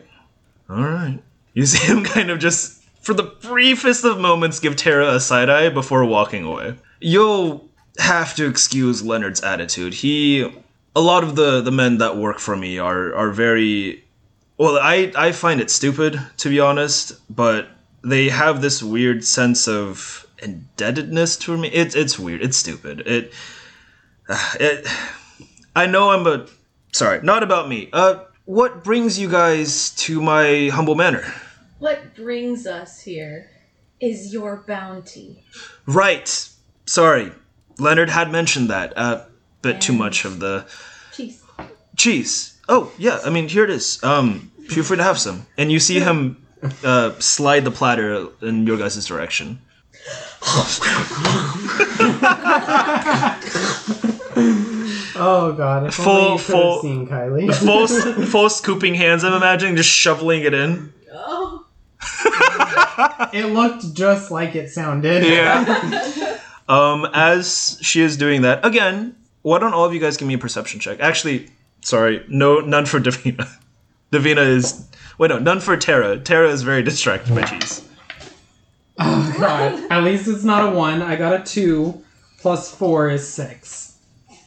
all right. You see him kind of just for the briefest of moments give Tara a side eye before walking away. You'll have to excuse Leonard's attitude. He. A lot of the, the men that work for me are, are very... Well, I, I find it stupid, to be honest, but they have this weird sense of indebtedness to me. It, it's weird. It's stupid. It, it. I know I'm a... Sorry, not about me. Uh, what brings you guys to my humble manor? What brings us here is your bounty. Right. Sorry. Leonard had mentioned that. Uh... Bit and too much of the cheese. Cheese. Oh yeah, I mean here it is. Um, feel free to have some. And you see him uh, slide the platter in your guys' direction. Oh god! If full, only you full, seen Kylie. full, full scooping hands. I'm imagining just shoveling it in. Oh. It looked just like it sounded. Yeah. um, as she is doing that again. Why don't all of you guys give me a perception check? Actually, sorry, no, none for Davina. Davina is... Wait, no, none for Tara. Tara is very distracted by cheese. Oh, God. At least it's not a one. I got a two. Plus four is six.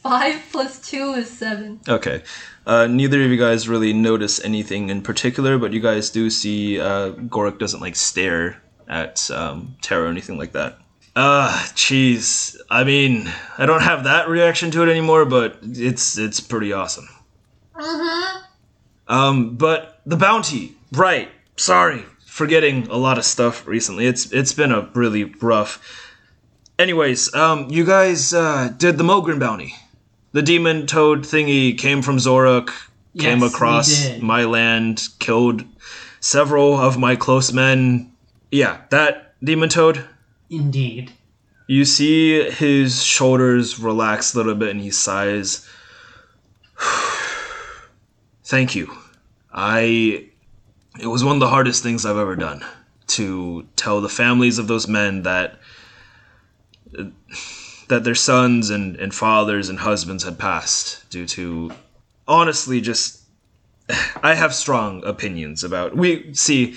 Five plus two is seven. Okay. Uh, neither of you guys really notice anything in particular, but you guys do see uh, Goric doesn't, like, stare at um, Tara or anything like that. Ah, uh, cheese. I mean, I don't have that reaction to it anymore, but it's it's pretty awesome. Uh-huh. Um, but the bounty, right. Sorry, forgetting a lot of stuff recently. It's It's been a really rough... Anyways, um, you guys uh, did the Mogren bounty. The demon toad thingy came from Zoruk, yes, came across my land, killed several of my close men. Yeah, that demon toad... Indeed. You see his shoulders relax a little bit and he sighs. Thank you. I... It was one of the hardest things I've ever done, to tell the families of those men that... that their sons and, and fathers and husbands had passed due to... Honestly, just... I have strong opinions about... We... See,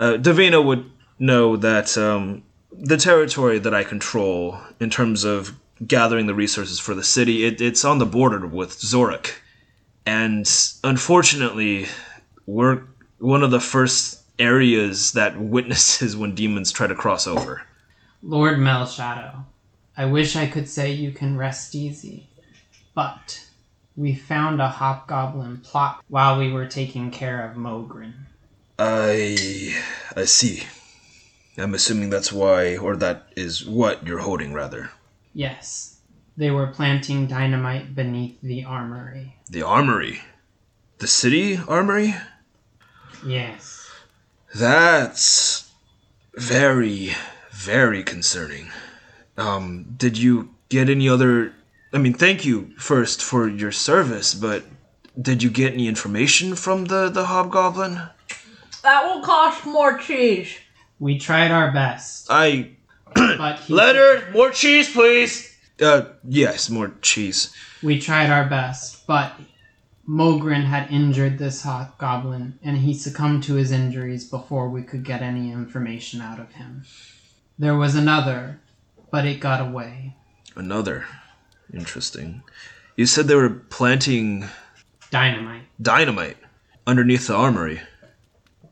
uh, Davina would know that um, the territory that I control in terms of gathering the resources for the city, it, it's on the border with Zoruk. And unfortunately, we're one of the first areas that witnesses when demons try to cross over. Lord Melshadow, I wish I could say you can rest easy, but we found a hobgoblin plot while we were taking care of Mogren. I... I see. I'm assuming that's why, or that is what you're holding, rather. Yes. They were planting dynamite beneath the armory. The armory? The city armory? Yes. That's very, very concerning. Um, did you get any other... I mean, thank you first for your service, but did you get any information from the, the hobgoblin? That will cost more cheese. We tried our best. I... But Leonard, more cheese, please! Uh, yes, more cheese. We tried our best, but Mogren had injured this hobgoblin, and he succumbed to his injuries before we could get any information out of him. There was another, but it got away. Another? Interesting. You said they were planting... Dynamite. Dynamite. Underneath the armory.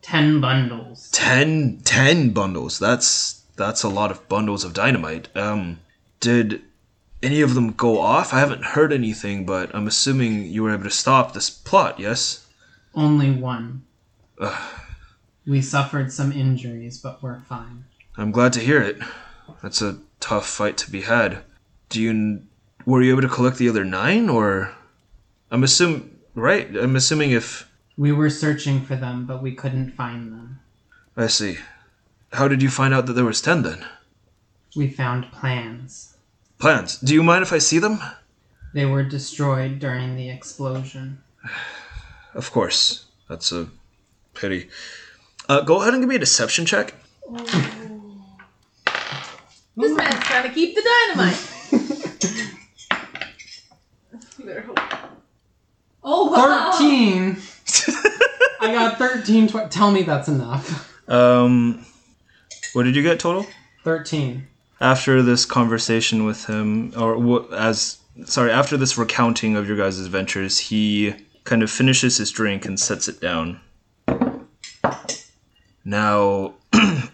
Ten bundles. Ten, ten bundles. That's... That's a lot of bundles of dynamite. Um, did any of them go off? I haven't heard anything, but I'm assuming you were able to stop this plot, yes? Only one. Ugh. We suffered some injuries, but we're fine. I'm glad to hear it. That's a tough fight to be had. Do you... Were you able to collect the other nine, or... I'm assuming... Right, I'm assuming if... We were searching for them, but we couldn't find them. I see. How did you find out that there was ten, then? We found plans. Plans? Do you mind if I see them? They were destroyed during the explosion. Of course. That's a pity. Uh, go ahead and give me a deception check. Oh. This man's trying to keep the dynamite. You better hope. Oh, wow. thirteen. I got thirteen. Tw- Tell me that's enough. Um... What did you get total? Thirteen. After this conversation with him, or as, sorry, after this recounting of your guys' adventures, he kind of finishes his drink and sets it down. Now,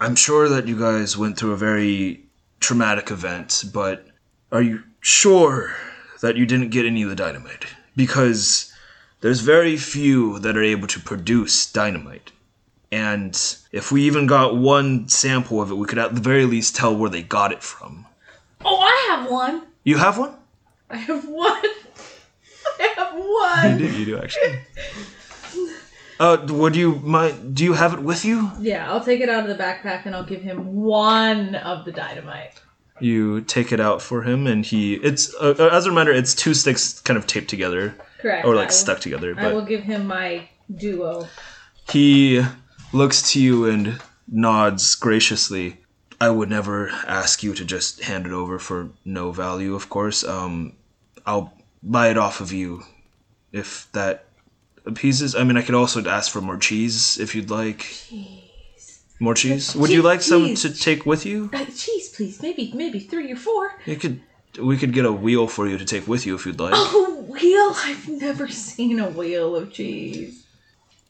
I'm sure that you guys went through a very traumatic event, but are you sure that you didn't get any of the dynamite? Because there's very few that are able to produce dynamite. And if we even got one sample of it, we could at the very least tell where they got it from. Oh, I have one. You have one? I have one. I have one. You do, you do, actually. uh, would you mind, do you have it with you? Yeah, I'll take it out of the backpack and I'll give him one of the dynamite. You take it out for him and he, it's, uh, as a reminder, it's two sticks kind of taped together. Correct. Or like will, stuck together. But I will give him my duo. He... looks to you and nods graciously. I would never ask you to just hand it over for no value, of course. Um, I'll buy it off of you if that appeases. I mean, I could also ask for more cheese if you'd like. Cheese. More cheese? Would cheese, you like some cheese. to take with you? Uh, cheese, please. Maybe maybe three or four. You could. We could get a wheel for you to take with you if you'd like. Oh, a wheel? I've never seen a wheel of cheese.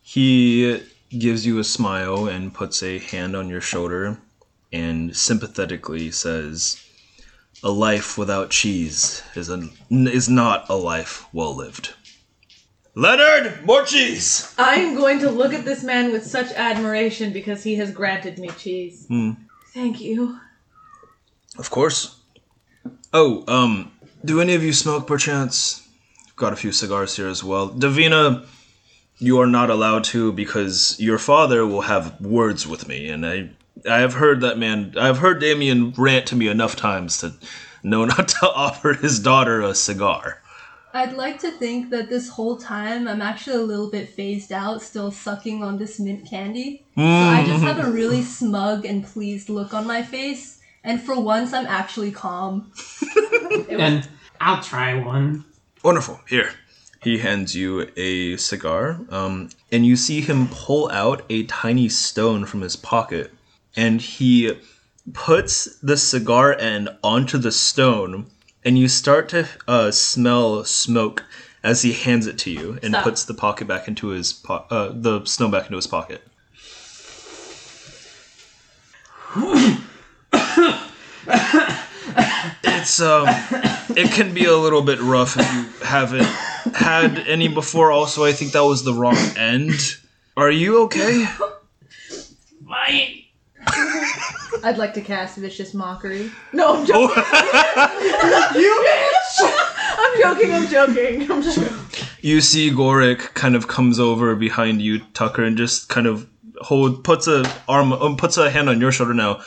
He... gives you a smile and puts a hand on your shoulder and sympathetically says, a life without cheese is a, is not a life well lived. Leonard, more cheese! I'm going to look at this man with such admiration because he has granted me cheese. Mm. Thank you. Of course. Oh, um, do any of you smoke perchance? Got a few cigars here as well. Davina... You are not allowed to because your father will have words with me. And I I have heard that man... I've heard Damien rant to me enough times to know not to offer his daughter a cigar. I'd like to think that this whole time I'm actually a little bit phased out, still sucking on this mint candy. Mm. So I just have a really smug and pleased look on my face, and for once I'm actually calm. And I'll try one. Wonderful. Here. He hands you a cigar, um, and you see him pull out a tiny stone from his pocket, and he puts the cigar end onto the stone, and you start to uh, smell smoke as he hands it to you, and Stop. puts the pocket back into his po- uh, the stone back into his pocket. It's um, it can be a little bit rough if you haven't had any before. Also, I think that was the wrong end. Are you okay? Fine. I'd like to cast Vicious Mockery. No, I'm joking. Oh. You bitch! I'm joking, I'm joking, I'm joking. You see Goric kind of comes over behind you, Tucker, and just kind of hold, puts a arm, um, puts a hand on your shoulder now.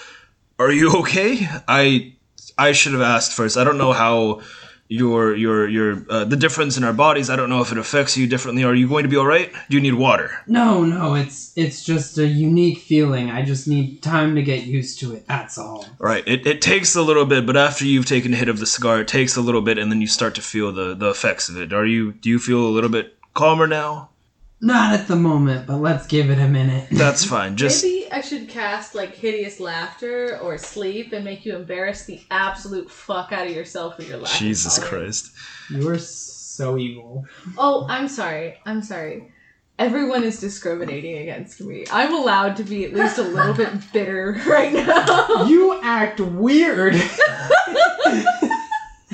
Are you okay? I, I should have asked first. I don't know how your, your, your, uh, the difference in our bodies, I don't know if it affects you differently. Are you going to be all right? Do you need water? No, no, it's, it's just a unique feeling. I just need time to get used to it. That's all. Right. It it takes a little bit, but after you've taken a hit of the cigar, it takes a little bit, and then you start to feel the, the effects of it. Are you, do you feel a little bit calmer now? Not at the moment, but let's give it a minute. That's fine. Just maybe I should cast like Hideous Laughter or Sleep and make you embarrass the absolute fuck out of yourself for your life. Jesus Christ. You are so evil. Oh, I'm sorry. I'm sorry. Everyone is discriminating against me. I'm allowed to be at least a little bit bitter right now. You act weird. This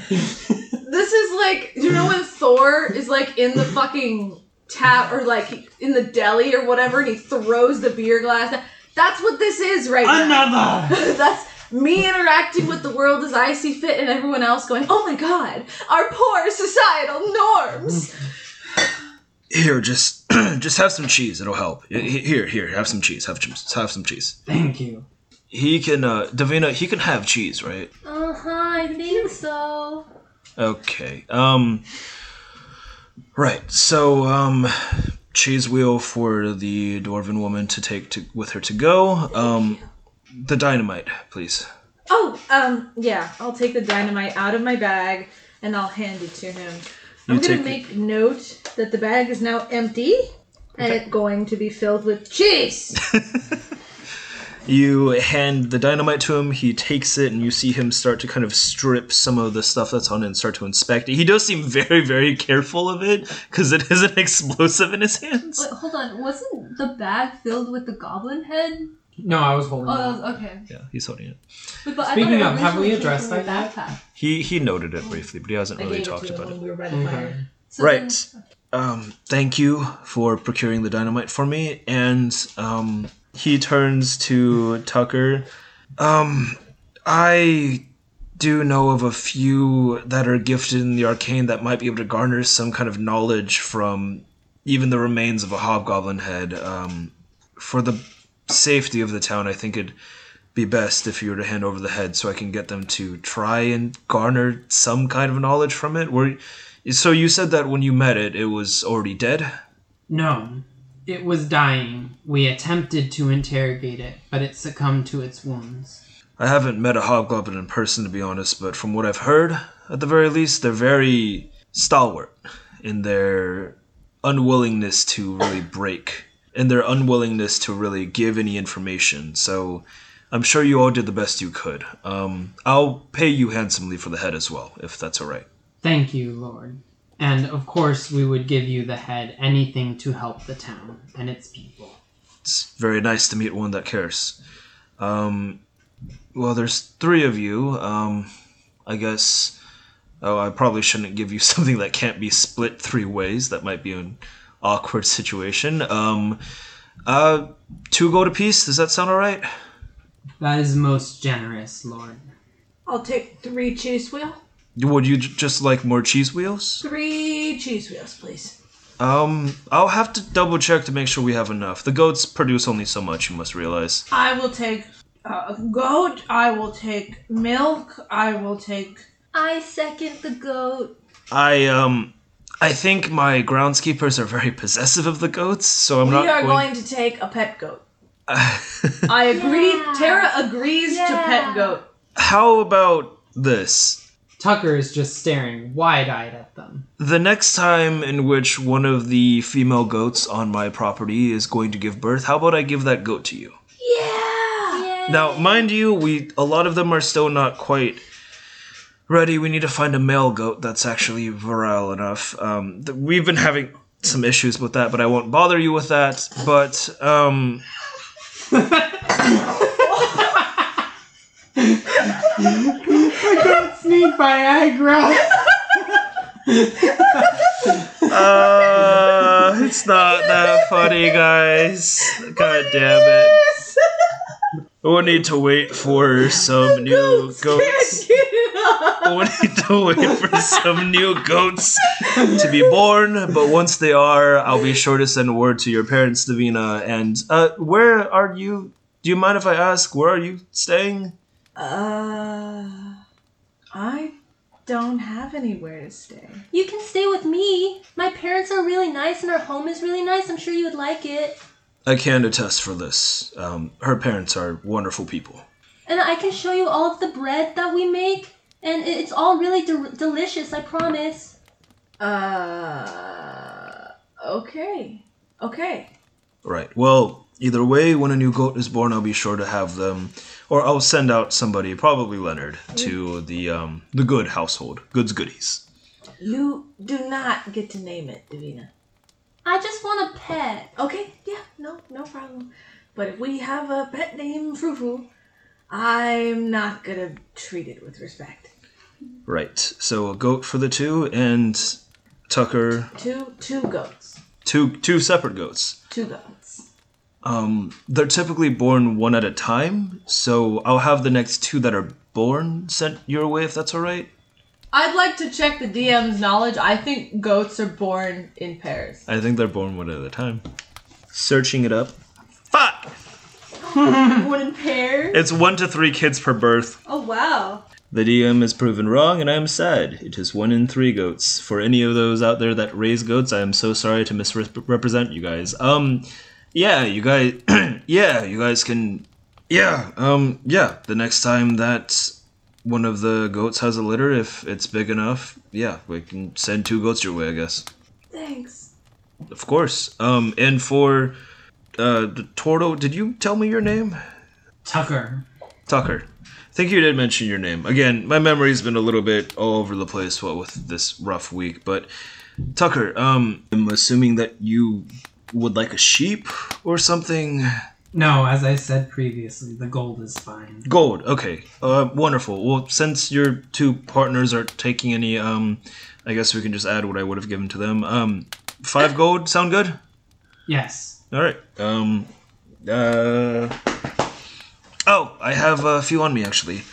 is like, you know when Thor is like in the fucking tap or like in the deli or whatever and he throws the beer glass down. That's what this is right now. Another! That's me interacting with the world as I see fit and everyone else going, oh my god, our poor societal norms. Here, just just have some cheese. It'll help. Here, here, have some cheese. Have, have some cheese. Thank you. He can, uh, Davina, he can have cheese, right? Uh-huh, I think so. Okay, um... Right, so um, cheese wheel for the dwarven woman to take to, with her to go. Um, the dynamite, please. Oh, um, yeah, I'll take the dynamite out of my bag and I'll hand it to him. You I'm going to make it. note that the bag is now empty and okay. It's going to be filled with cheese. You hand the dynamite to him, he takes it, and you see him start to kind of strip some of the stuff that's on it and start to inspect it. He does seem very, very careful of it, because it is an explosive in his hands. Wait, hold on. Wasn't the bag filled with the goblin head? No, I was holding oh, it. Oh, okay. Yeah, he's holding it. But, but Speaking of, have we addressed that backpack? He, he noted it briefly, but he hasn't I really talked it about it. We okay. so right. Then, okay. Um, thank you for procuring the dynamite for me, and... Um, He turns to Tucker. Um, I do know of a few that are gifted in the arcane that might be able to garner some kind of knowledge from even the remains of a hobgoblin head. Um, for the safety of the town, I think it'd be best if you were to hand over the head so I can get them to try and garner some kind of knowledge from it. Were, so you said that when you met it, it was already dead? No. It was dying. We attempted to interrogate it, but it succumbed to its wounds. I haven't met a hobgoblin in person, to be honest, but from what I've heard, at the very least, they're very stalwart in their unwillingness to really break, in their unwillingness to really give any information. So I'm sure you all did the best you could. Um, I'll pay you handsomely for the head as well, if that's all right. Thank you, Lord. And, of course, we would give you the head, anything to help the town and its people. It's very nice to meet one that cares. Um, well, there's three of you. Um, I guess, oh, I probably shouldn't give you something that can't be split three ways. That might be an awkward situation. Um, uh, two gold apiece, does that sound all right? That is most generous, Lord. I'll take three cheese wheel. Would you just like more cheese wheels? Three cheese wheels, please. Um, I'll have to double check to make sure we have enough. The goats produce only so much, you must realize. I will take uh, goat, I will take milk, I will take... I second the goat. I, um, I think my groundskeepers are very possessive of the goats, so I'm we not. We are going... going to take a pet goat. Uh, I agree. Yeah. Tara agrees yeah. to pet goat. How about this? Tucker is just staring wide-eyed at them. The next time in which one of the female goats on my property is going to give birth, how about I give that goat to you? Yeah! Yay. Now, mind you, we a lot of them are still not quite ready. We need to find a male goat that's actually virile enough. Um, th- we've been having some issues with that, but I won't bother you with that. But, um... I can't sneak Viagra. uh, it's not that funny, guys. God damn it. We'll need to wait for some new goats. We'll need to wait for some new goats to be born. But once they are, I'll be sure to send word to your parents, Davina. And uh, where are you? Do you mind if I ask, where are you staying? Uh, I don't have anywhere to stay. You can stay with me. My parents are really nice and our home is really nice. I'm sure you would like it. I can attest for this. Um, her parents are wonderful people. And I can show you all of the bread that we make. And it's all really de- delicious, I promise. Uh, okay. Okay. Right, well... Either way, when a new goat is born, I'll be sure to have them, or I'll send out somebody, probably Leonard, to the um, the Good household, Goods Goodies. You do not get to name it, Davina. I just want a pet. Okay, yeah, no, no problem. But if we have a pet named Frufu, I'm not gonna treat it with respect. Right. So a goat for the two, and Tucker. Two, two goats. Two, two separate goats. Two goats. Um, they're typically born one at a time, so I'll have the next two that are born sent your way, if that's all right. I'd like to check the D M's knowledge. I think goats are born in pairs. I think they're born one at a time. Searching it up. Fuck! One in pairs? It's one to three kids per birth. Oh, wow. The D M is proven wrong, and I am sad. It is one in three goats. For any of those out there that raise goats, I am so sorry to misrepresent you guys. Um... Yeah, you guys, yeah, you guys can, yeah, um, yeah, the next time that one of the goats has a litter, if it's big enough, yeah, we can send two goats your way, I guess. Thanks. Of course. Um, and for, uh, the Torto, did you tell me your name? Tucker. Tucker. I think you did mention your name. Again, my memory's been a little bit all over the place, what with this rough week, but Tucker, um, I'm assuming that you... would like a sheep or something? No, as I said previously, the gold is fine. Gold, okay. Uh, wonderful. Well, since your two partners aren't taking any, um, I guess we can just add what I would have given to them. Um, five gold, sound good? Yes. All right. Um, uh, oh, I have a few on me, actually.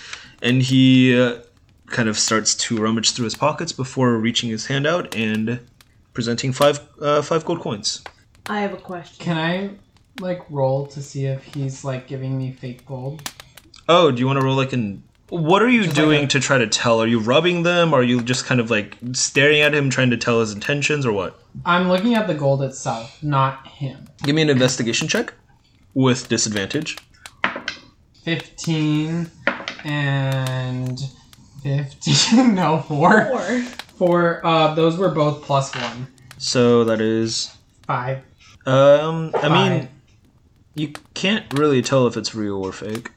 And he uh, kind of starts to rummage through his pockets before reaching his hand out and presenting five uh, five gold coins. I have a question. Can I, like, roll to see if he's, like, giving me fake gold? Oh, do you want to roll, like, an... What are you just doing like a... to try to tell? Are you rubbing them? Are you just kind of, like, staring at him, trying to tell his intentions, or what? I'm looking at the gold itself, not him. Give me an investigation check with disadvantage. fifteen and fifteen. No, four. Four. Four. Uh, those were both plus one. So that is... Five. Um, I mean, Bye. You can't really tell if it's real or fake.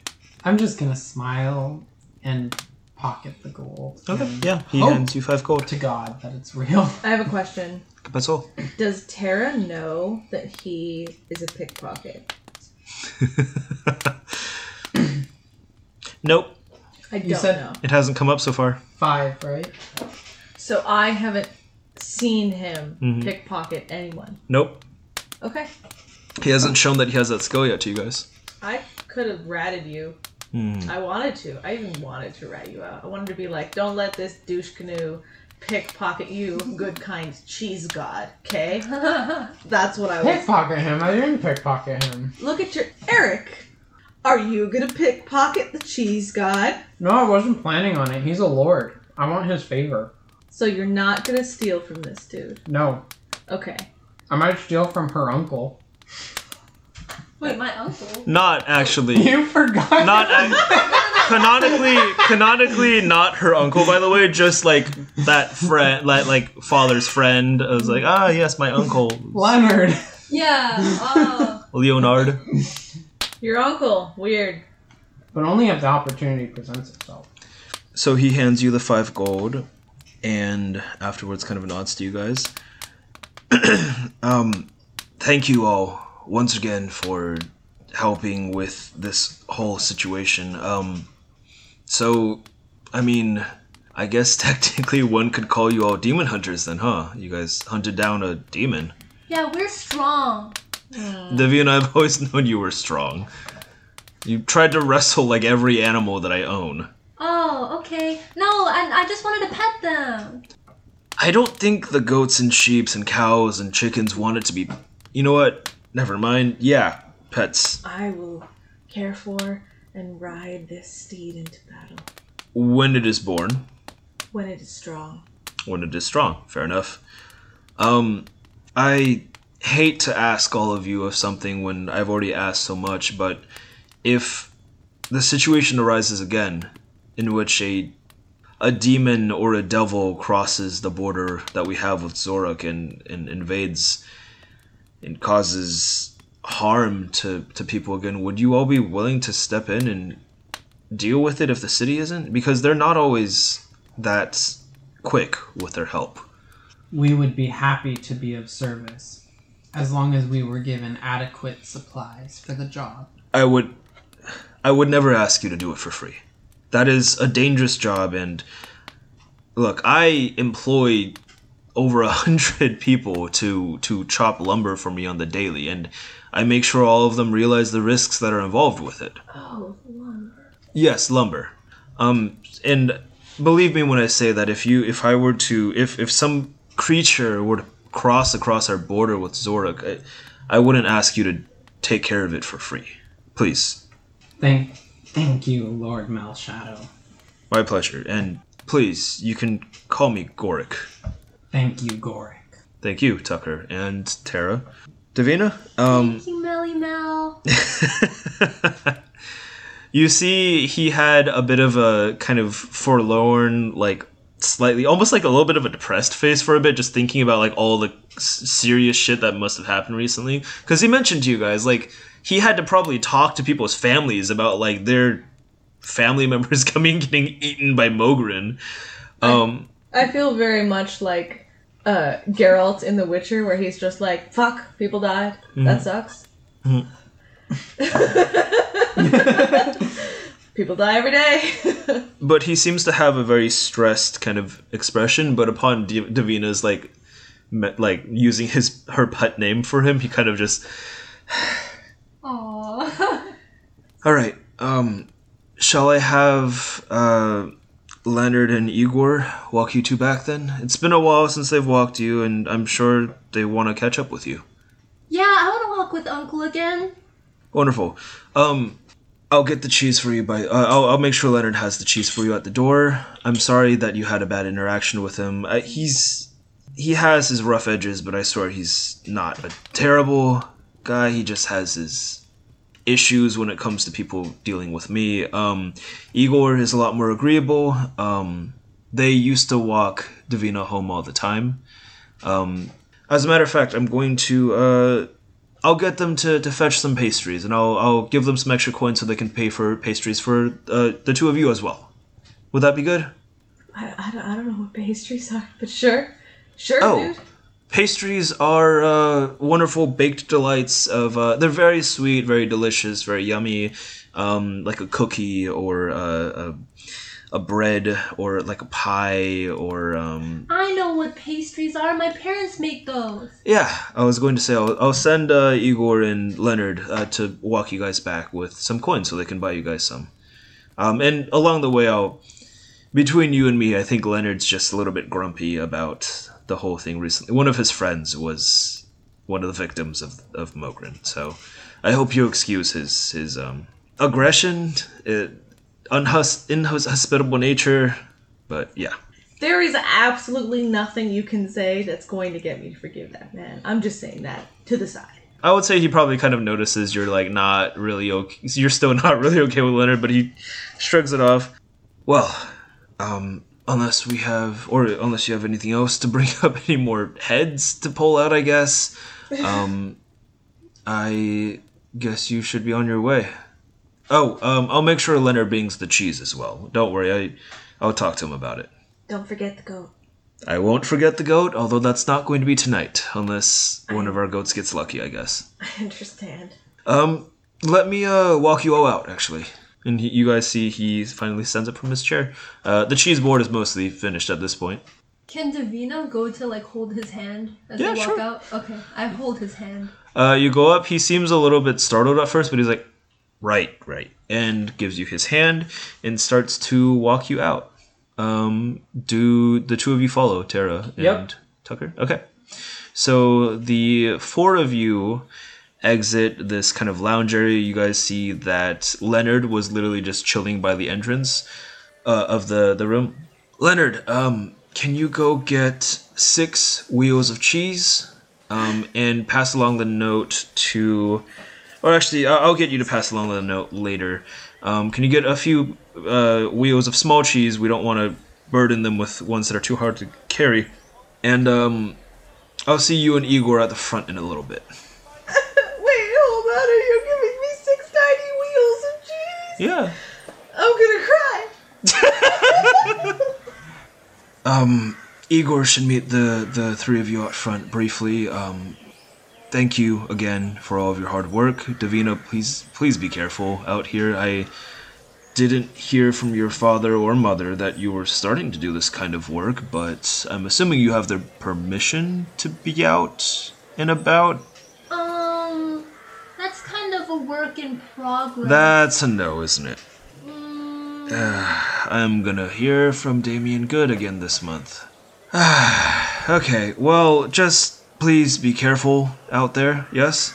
I'm just gonna smile and pocket the gold. Okay, yeah, he hands you five gold. To God that it's real. I have a question. That's all. Does Tara know that he is a pickpocket? Nope. I don't you said know. It hasn't come up so far. Five, right? So I haven't seen him mm-hmm. pickpocket anyone. Nope. Okay. He hasn't shown that he has that skill yet to you guys. I could have ratted you. Mm. I wanted to. I even wanted to rat you out. I wanted to be like, don't let this douche canoe pickpocket you, good kind cheese god, okay? That's what I was. Pickpocket him. I didn't pickpocket him. Look at your Eric. Are you going to pickpocket the cheese god? No, I wasn't planning on it. He's a lord. I want his favor. So you're not going to steal from this dude? No. Okay. I might steal from her uncle. Wait, my uncle? Not actually. You forgot. Not a- canonically, canonically, not her uncle. By the way, just like that friend, that like father's friend. I was like, ah, yes, my uncle, Leonard. Yeah. Oh. Leonard. Your uncle. Weird. But only if the opportunity presents itself. So he hands you the five gold, and afterwards, kind of nods to you guys. um, thank you all. Once again for helping with this whole situation. Um, so, I mean, I guess technically one could call you all demon hunters then, huh? You guys hunted down a demon. Yeah, we're strong. Mm. Davina, I've always known you were strong. You tried to wrestle like every animal that I own. Oh, okay. No, I, I just wanted to pet them. I don't think the goats and sheep and cows and chickens wanted to be... You know what? Never mind. Yeah, pets. I will care for and ride this steed into battle. When it is born. When it is strong. When it is strong. Fair enough. Um, I hate to ask all of you of something when I've already asked so much, but if the situation arises again in which a a demon or a devil crosses the border that we have with Zoruk and, and invades... and causes harm to, to people again, would you all be willing to step in and deal with it if the city isn't? Because they're not always that quick with their help. We would be happy to be of service, as long as we were given adequate supplies for the job. I would, I would never ask you to do it for free. That is a dangerous job, and look, I employ... over a hundred people to to chop lumber for me on the daily, and I make sure all of them realize the risks that are involved with it. Oh, lumber. Yes, lumber. Um, and believe me when I say that if you, if I were to, if, if some creature were to cross across our border with Zoruk, I, I wouldn't ask you to take care of it for free. Please. Thank, thank you, Lord Melshadow. My pleasure, and please, you can call me Goric. Thank you, Goric. Thank you, Tucker and Tara. Davina? Um, Thank you, Melly Mel. You see, he had a bit of a kind of forlorn, like, slightly, almost like a little bit of a depressed face for a bit, just thinking about, like, all the serious shit that must have happened recently. Because he mentioned to you guys, like, he had to probably talk to people's families about, like, their family members coming and getting eaten by Mogren. Um... I- I feel very much like uh, Geralt in The Witcher, where he's just like, fuck, people died. Mm. That sucks. Mm. People die every day. But he seems to have a very stressed kind of expression, but upon D- Davina's like me- like using his her pet name for him, he kind of just... Aww. All right. Um, shall I have... Uh, Leonard and Igor walk you two back then? It's been a while since they've walked you, and I'm sure they want to catch up with you. Yeah, I want to walk with Uncle again. Wonderful. Um, I'll get the cheese for you by... Uh, I'll, I'll make sure Leonard has the cheese for you at the door. I'm sorry that you had a bad interaction with him. I, he's... He has his rough edges, but I swear he's not a terrible guy. He just has his... issues when it comes to people dealing with me. Um, Igor is a lot more agreeable. Um, they used to walk Davina home all the time. Um, as a matter of fact, I'm going to... Uh, I'll get them to, to fetch some pastries, and I'll, I'll give them some extra coins so they can pay for pastries for uh, the two of you as well. Would that be good? I, I, don't, I don't know what pastries are, but sure. Sure, oh. Dude. Pastries are uh, wonderful baked delights of, uh, they're very sweet, very delicious, very yummy, um, like a cookie or a, a, a bread or like a pie or... Um, I know what pastries are. My parents make those. Yeah, I was going to say, I'll, I'll send uh, Igor and Leonard uh, to walk you guys back with some coins so they can buy you guys some. Um, and along the way, I'll, between you and me, I think Leonard's just a little bit grumpy about... the whole thing recently. One of his friends was one of the victims of of Mogren, so I hope you excuse his his um, aggression, it, unhus- inhospitable nature, but yeah. There is absolutely nothing you can say that's going to get me to forgive that man. I'm just saying that to the side. I would say he probably kind of notices you're like not really okay. You're still not really okay with Leonard, but he shrugs it off. Well, um, unless we have, or unless you have anything else to bring up, any more heads to pull out, I guess. Um, I guess you should be on your way. Oh, um, I'll make sure Leonard brings the cheese as well. Don't worry, I, I'll talk to him about it. Don't forget the goat. I won't forget the goat, although that's not going to be tonight, unless one of our goats gets lucky, I guess. I understand. Um, let me uh walk you all out, actually. And he, you guys see he finally stands up from his chair. Uh, the cheese board is mostly finished at this point. Can Davina go to, like, hold his hand as yeah, they walk sure. out? Okay, I hold his hand. Uh, you go up. He seems a little bit startled at first, but he's like, right, right, and gives you his hand and starts to walk you out. Um, do the two of you follow Tara and yep. Tucker? Okay. So the four of you exit this kind of lounge area. You guys see that Leonard was literally just chilling by the entrance uh, of the, the room. Leonard, um, can you go get six wheels of cheese um, and pass along the note to... Or actually, I'll get you to pass along the note later. Um, can you get a few uh, wheels of small cheese? We don't want to burden them with ones that are too hard to carry. And um, I'll see you and Igor at the front in a little bit. Wait, hold on. Are you giving me six tiny wheels of cheese? Yeah. I'm gonna cry. um, Igor should meet the, the three of you out front briefly. Um... Thank you again for all of your hard work. Davina, please please be careful out here. I didn't hear from your father or mother that you were starting to do this kind of work, but I'm assuming you have their permission to be out and about? Um, that's kind of a work in progress. That's a no, isn't it? Mm. Uh, I'm gonna hear from Damien Good again this month. Okay, well, just... Please be careful out there, yes?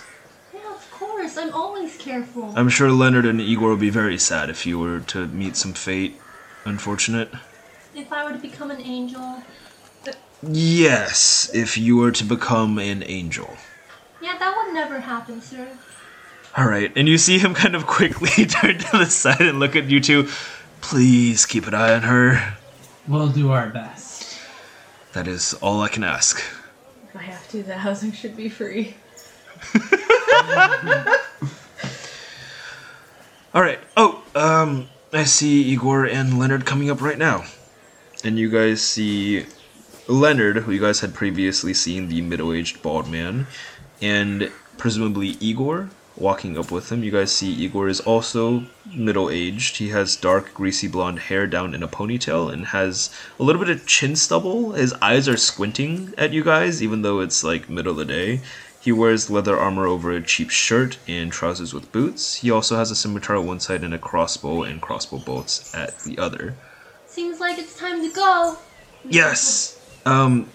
Yeah, of course. I'm always careful. I'm sure Leonard and Igor would be very sad if you were to meet some fate unfortunate. If I were to become an angel? Yes, if you were to become an angel. Yeah, that would never happen, sir. All right, and you see him kind of quickly turn to the side and look at you two. Please keep an eye on her. We'll do our best. That is all I can ask. I have to. The housing should be free. All right. Oh, um, I see Igor and Leonard coming up right now. And you guys see Leonard, who you guys had previously seen, the middle-aged bald man, and presumably Igor walking up with him. You guys see Igor is also middle-aged. He has dark, greasy blonde hair down in a ponytail and has a little bit of chin stubble. His eyes are squinting at you guys, even though it's like middle of the day. He wears leather armor over a cheap shirt and trousers with boots. He also has a scimitar on one side and a crossbow and crossbow bolts at the other. Seems like it's time to go. Yes. Um,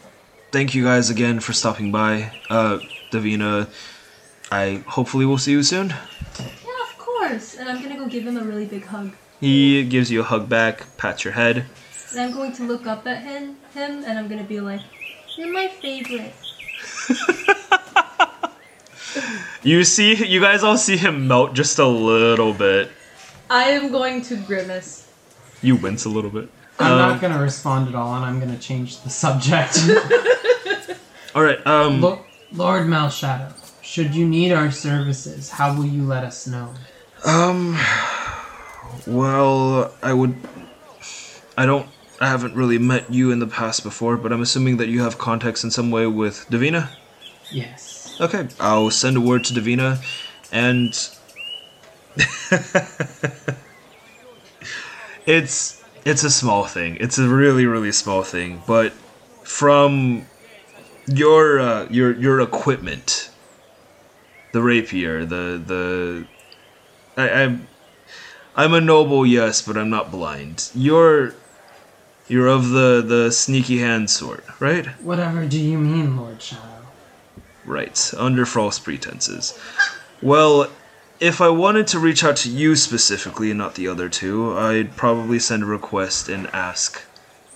thank you guys again for stopping by. Uh, Davina... I hopefully will see you soon. Yeah, of course. And I'm going to go give him a really big hug. He gives you a hug back, pats your head. And I'm going to look up at him, him and I'm going to be like, you're my favorite. You see, you guys all see him melt just a little bit. I am going to grimace. You wince a little bit. I'm um, not going to respond at all, and I'm going to change the subject. All right. Um, Lo- Lord Melshadow. Should you need our services, how will you let us know? Um, well, I would... I don't... I haven't really met you in the past before, but I'm assuming that you have contacts in some way with Davina? Yes. Okay, I'll send a word to Davina, and... it's... It's a small thing. It's a really, really small thing, but from your, uh, your, your equipment... The rapier, the, the, I, I'm, I'm a noble, yes, but I'm not blind. You're, you're of the, the sneaky hand sort, right? Whatever do you mean, Lord Shadow? Right, under false pretenses. Well, if I wanted to reach out to you specifically and not the other two, I'd probably send a request and ask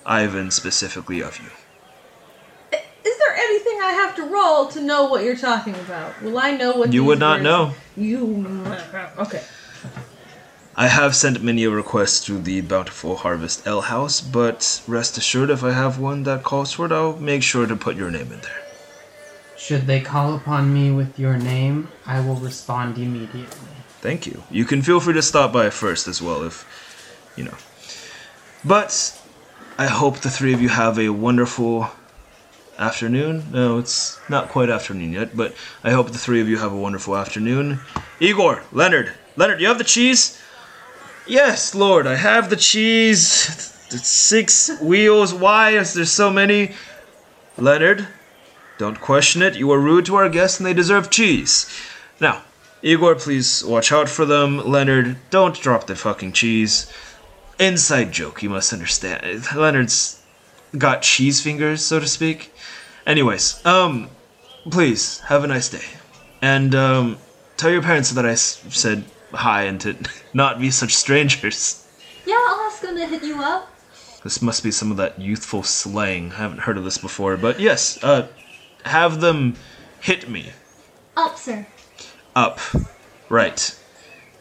Ivan specifically of you. Is there anything I have to roll to know what you're talking about? Will I know what you would not words? Know? You okay? I have sent many a request to the Bountiful Harvest L House, but rest assured, if I have one that calls for it, I'll make sure to put your name in there. Should they call upon me with your name, I will respond immediately. Thank you. You can feel free to stop by first as well, if you know. But I hope the three of you have a wonderful afternoon. No, it's not quite afternoon yet, but I hope the three of you have a wonderful afternoon. Igor, Leonard, Leonard, you have the cheese? Yes, Lord, I have the cheese. It's six wheels. Why is there so many? Leonard, don't question it. You are rude to our guests and they deserve cheese. Now, Igor, please watch out for them. Leonard, don't drop the fucking cheese. Inside joke, you must understand. Leonard's got cheese fingers, so to speak. Anyways, um, please, have a nice day. And, um, tell your parents that I s- said... hi, and to not be such strangers. Yeah, I'll ask them to hit you up. This must be some of that youthful slang. I haven't heard of this before, but yes, uh, have them hit me. Up, sir. Up. Right.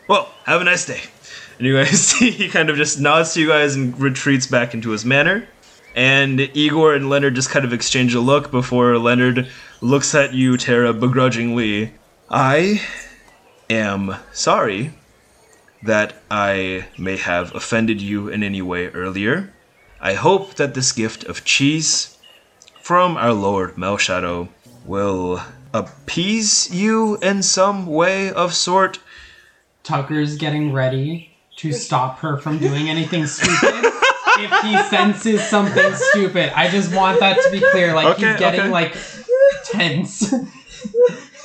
Well, have a nice day. And you guys see he kind of just nods to you guys and retreats back into his manor. And Igor and Leonard just kind of exchange a look before Leonard looks at you, Tara, begrudgingly. I... am sorry that I may have offended you in any way earlier. I hope that this gift of cheese from our Lord Melshadow will appease you in some way of sort. Tucker's getting ready to stop her from doing anything stupid if he senses something stupid. I just want that to be clear. Like, okay, he's getting, okay. like, tense.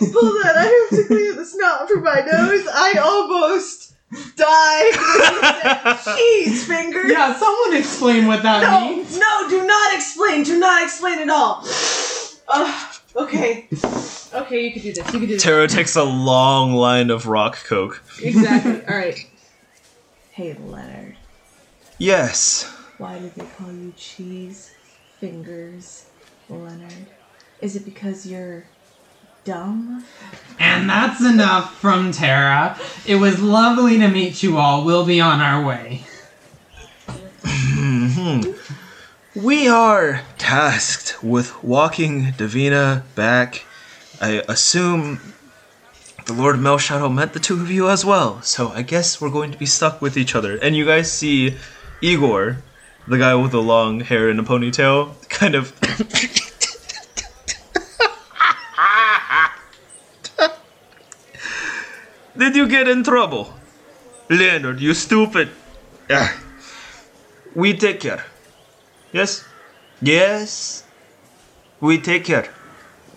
Hold on, I have to clear the snot from my nose. I almost died with that cheese fingers. Yeah, someone explain what that no, means. No, no, do not explain. Do not explain at all. Uh, okay. Okay, you can do this. You can do this. Tara takes a long line of rock coke. Exactly. All right. Hey, Leonard. Yes. Why do they call you cheese fingers, Leonard? Is it because you're... dumb? And that's enough from Tara. It was lovely to meet you all. We'll be on our way. We are tasked with walking Davina back. I assume the Lord Melshadow meant the two of you as well, so I guess we're going to be stuck with each other. And you guys see Igor, the guy with the long hair and a ponytail, kind of... Did you get in trouble? Leonard, you stupid. Ugh. We take care. Yes? Yes? We take care.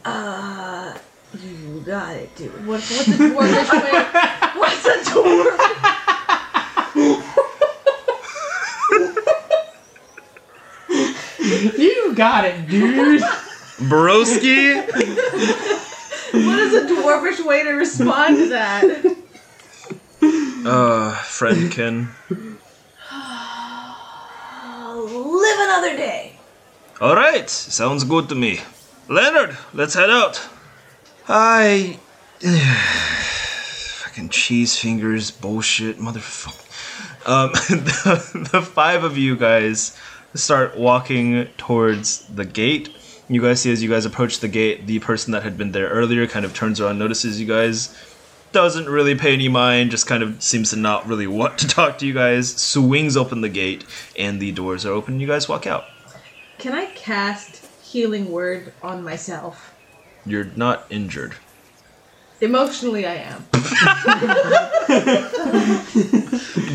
Uh, you got it, dude. What's, what's a dwarfish way? What's a dwarf? You got it, dude. Broski? What is a dwarfish way to respond to that? Uh, friendkin. Live another day. All right, sounds good to me. Leonard, let's head out. I... Fucking cheese fingers, bullshit, motherfucker. Um, the, the five of you guys start walking towards the gate. You guys see as you guys approach the gate, the person that had been there earlier kind of turns around, notices you guys, doesn't really pay any mind, just kind of seems to not really want to talk to you guys, swings open the gate, and the doors are open, you guys walk out. Can I cast Healing Word on myself? You're not injured. Emotionally, I am.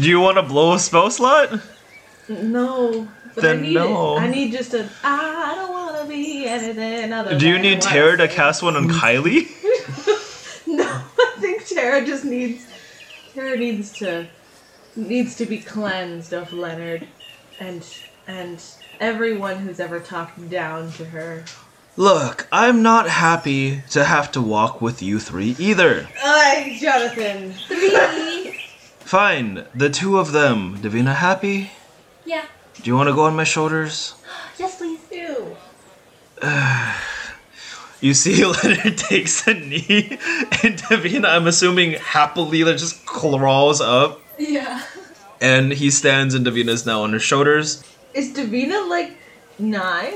Do you want to blow a spell slot? No. But then I need no. It. I need just a... I don't want to be anything other. Do you need Tara to cast one on Kylie? No, I think Tara just needs... Tara needs to... Needs to be cleansed of Leonard. And... And everyone who's ever talked down to her. Look, I'm not happy to have to walk with you three either. Aye, Jonathan. Three! Fine. The two of them. Davina happy? Yeah. Do you want to go on my shoulders? Uh, you see Leonard takes a knee, and Davina, I'm assuming happily, just crawls up. Yeah. And he stands, and Davina's now on her shoulders. Is Davina like nine?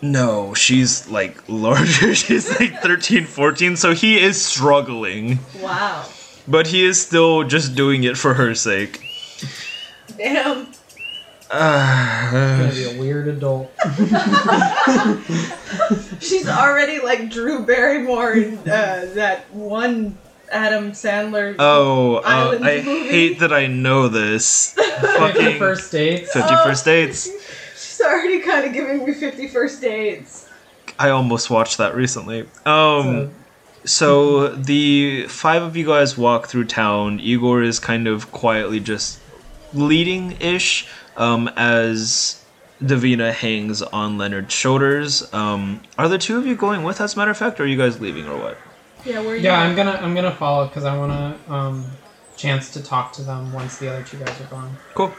No, she's like larger. She's like thirteen, fourteen, so he is struggling. Wow. But he is still just doing it for her sake. Damn. Uh, He's gonna be a weird adult. She's already like Drew Barrymore in uh, that one Adam Sandler. Oh, uh, I movie. hate that I know this. Fucking First Dates. Fifty oh. First Dates. She's already kind of giving me Fifty First Dates. I almost watched that recently. Um, so, so the five of you guys walk through town. Igor is kind of quietly just leading-ish. Um, as Davina hangs on Leonard's shoulders. Um, are the two of you going with, as a matter of fact, or are you guys leaving or what? Yeah, where are you? Yeah, I'm gonna I'm gonna follow because I want to um chance to talk to them once the other two guys are gone. Cool.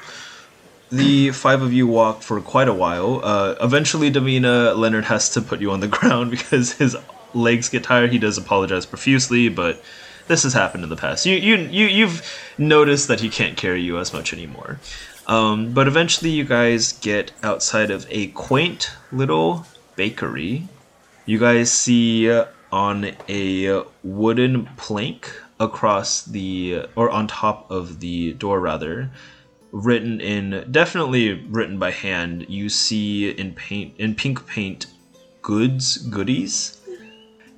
The five of you walk for quite a while. Uh, eventually, Davina, Leonard has to put you on the ground because his legs get tired. He does apologize profusely, but this has happened in the past. You you you you've noticed that he can't carry you as much anymore. Um, but eventually you guys get outside of a quaint little bakery. You guys see on a wooden plank across the, or on top of the door rather, written in, definitely written by hand, you see in paint, in pink paint, Goods, Goodies.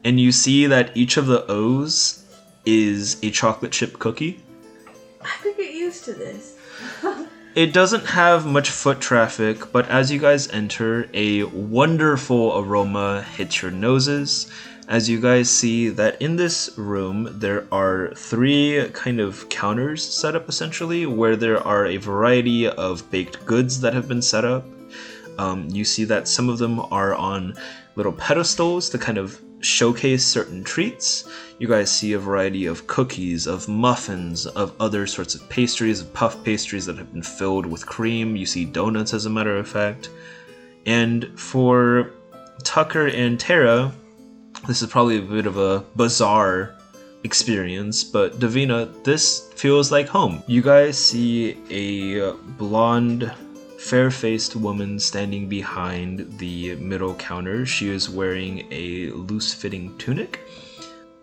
And you see that each of the O's is a chocolate chip cookie. I could get used to this. It doesn't have much foot traffic, but as you guys enter, a wonderful aroma hits your noses as you guys see that in this room there are three kind of counters set up essentially where there are a variety of baked goods that have been set up. Um, you see that some of them are on little pedestals to kind of showcase certain treats. You guys see a variety of cookies, of muffins, of other sorts of pastries, of puff pastries that have been filled with cream. You see donuts, as a matter of fact. And for Tucker and Tara, this is probably a bit of a bizarre experience, but Davina, this feels like home. You guys see a blonde, fair-faced woman standing behind the middle counter. She is wearing a loose-fitting tunic.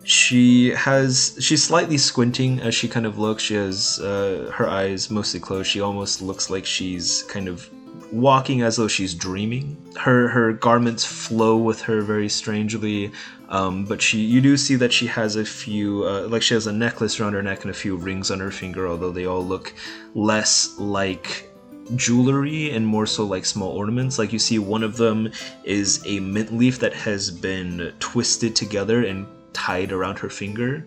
She has, she's slightly squinting as she kind of looks. She has uh, her eyes mostly closed. She almost looks like she's kind of walking as though she's dreaming. Her her garments flow with her very strangely, um, but she you do see that she has a few, uh, like she has a necklace around her neck and a few rings on her finger, although they all look less like jewelry and more so like small ornaments. Like you see one of them is a mint leaf that has been twisted together and tied around her finger.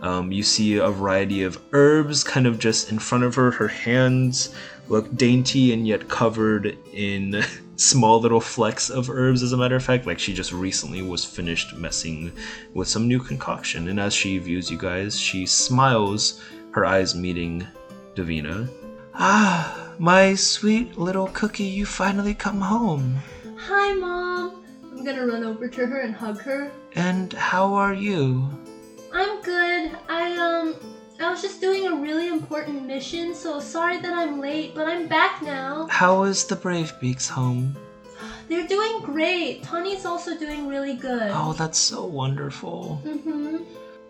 Um, you see a variety of herbs kind of just in front of her. Her hands look dainty and yet covered in small little flecks of herbs, as a matter of fact. Like she just recently was finished messing with some new concoction. And as she views you guys, she smiles, her eyes meeting Davina. Ah, my sweet little cookie, you finally come home. Hi, Mom. I'm gonna run over to her and hug her. And how are you? I'm good. I, um, I was just doing a really important mission, so sorry that I'm late, but I'm back now. How is the Bravebeaks home? They're doing great. Tawny's also doing really good. Oh, that's so wonderful. Mm-hmm.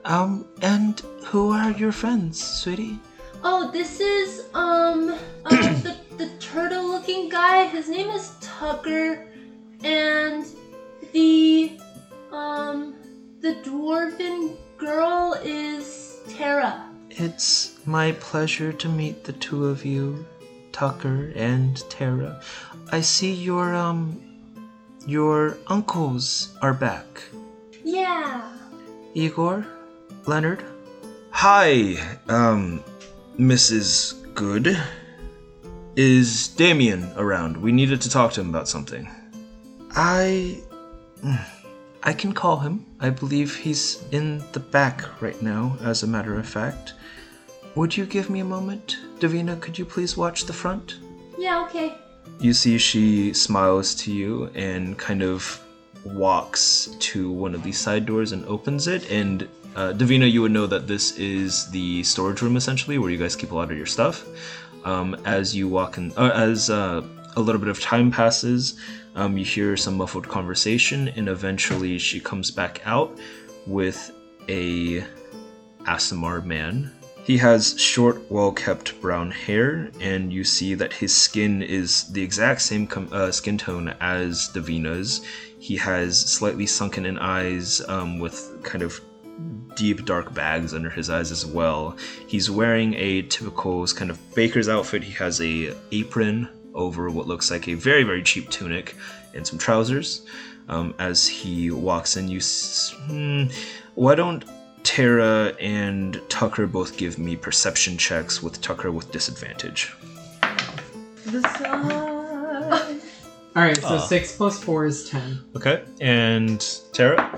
Um, and who are your friends, sweetie? Oh, this is, um, uh, the, the turtle-looking guy. His name is Tucker, and the... Um, the dwarven girl is Tara. It's my pleasure to meet the two of you, Tucker and Tara. I see your, um, your uncles are back. Yeah. Igor? Leonard? Hi, um, Missus Good. Is Damien around? We needed to talk to him about something. I... I can call him. I believe he's in the back right now, as a matter of fact. Would you give me a moment? Davina, could you please watch the front? Yeah, okay. You see she smiles to you and kind of walks to one of these side doors and opens it. And uh, Davina, you would know that this is the storage room, essentially, where you guys keep a lot of your stuff. Um, as you walk in, uh, as uh, a little bit of time passes, um, you hear some muffled conversation, and eventually she comes back out with a A S M R man. He has short, well-kept brown hair, and you see that his skin is the exact same com- uh, skin tone as Davina's. He has slightly sunken-in eyes um, with kind of deep, dark bags under his eyes as well. He's wearing a typical kind of baker's outfit. He has a apron over what looks like a very, very cheap tunic and some trousers. Um, as he walks in, you s- hmm, why don't Tara and Tucker both give me perception checks, with Tucker with disadvantage. The side. Alright, so uh. six plus four is ten. Okay, and Tara?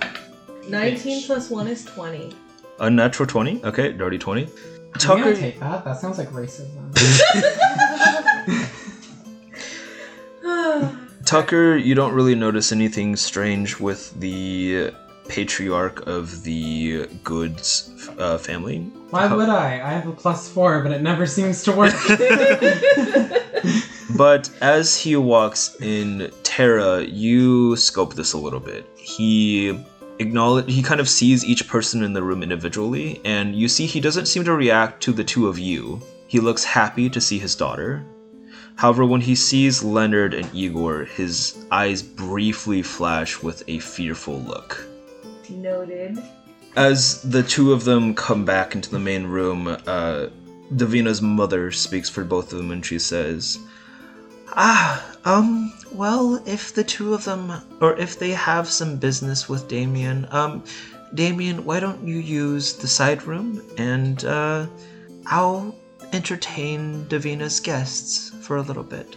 nineteen H. plus one is twenty. A natural twenty? Okay, dirty twenty. Tucker. I'm gonna take that. That sounds like racism. Tucker, you don't really notice anything strange with the patriarch of the Goods uh, family. Why would I? I have a plus four, but it never seems to work. But as he walks in, Tara, you scope this a little bit. He acknowledge he kind of sees each person in the room individually, and you see he doesn't seem to react to the two of you. He looks happy to see his daughter. However, when he sees Leonard and Igor, his eyes briefly flash with a fearful look. Noted. As the two of them come back into the main room, uh, Davina's mother speaks for both of them, and she says, Ah, um, well, if the two of them, or if they have some business with Damien, um, Damien, why don't you use the side room, and, uh, I'll entertain Davina's guests for a little bit.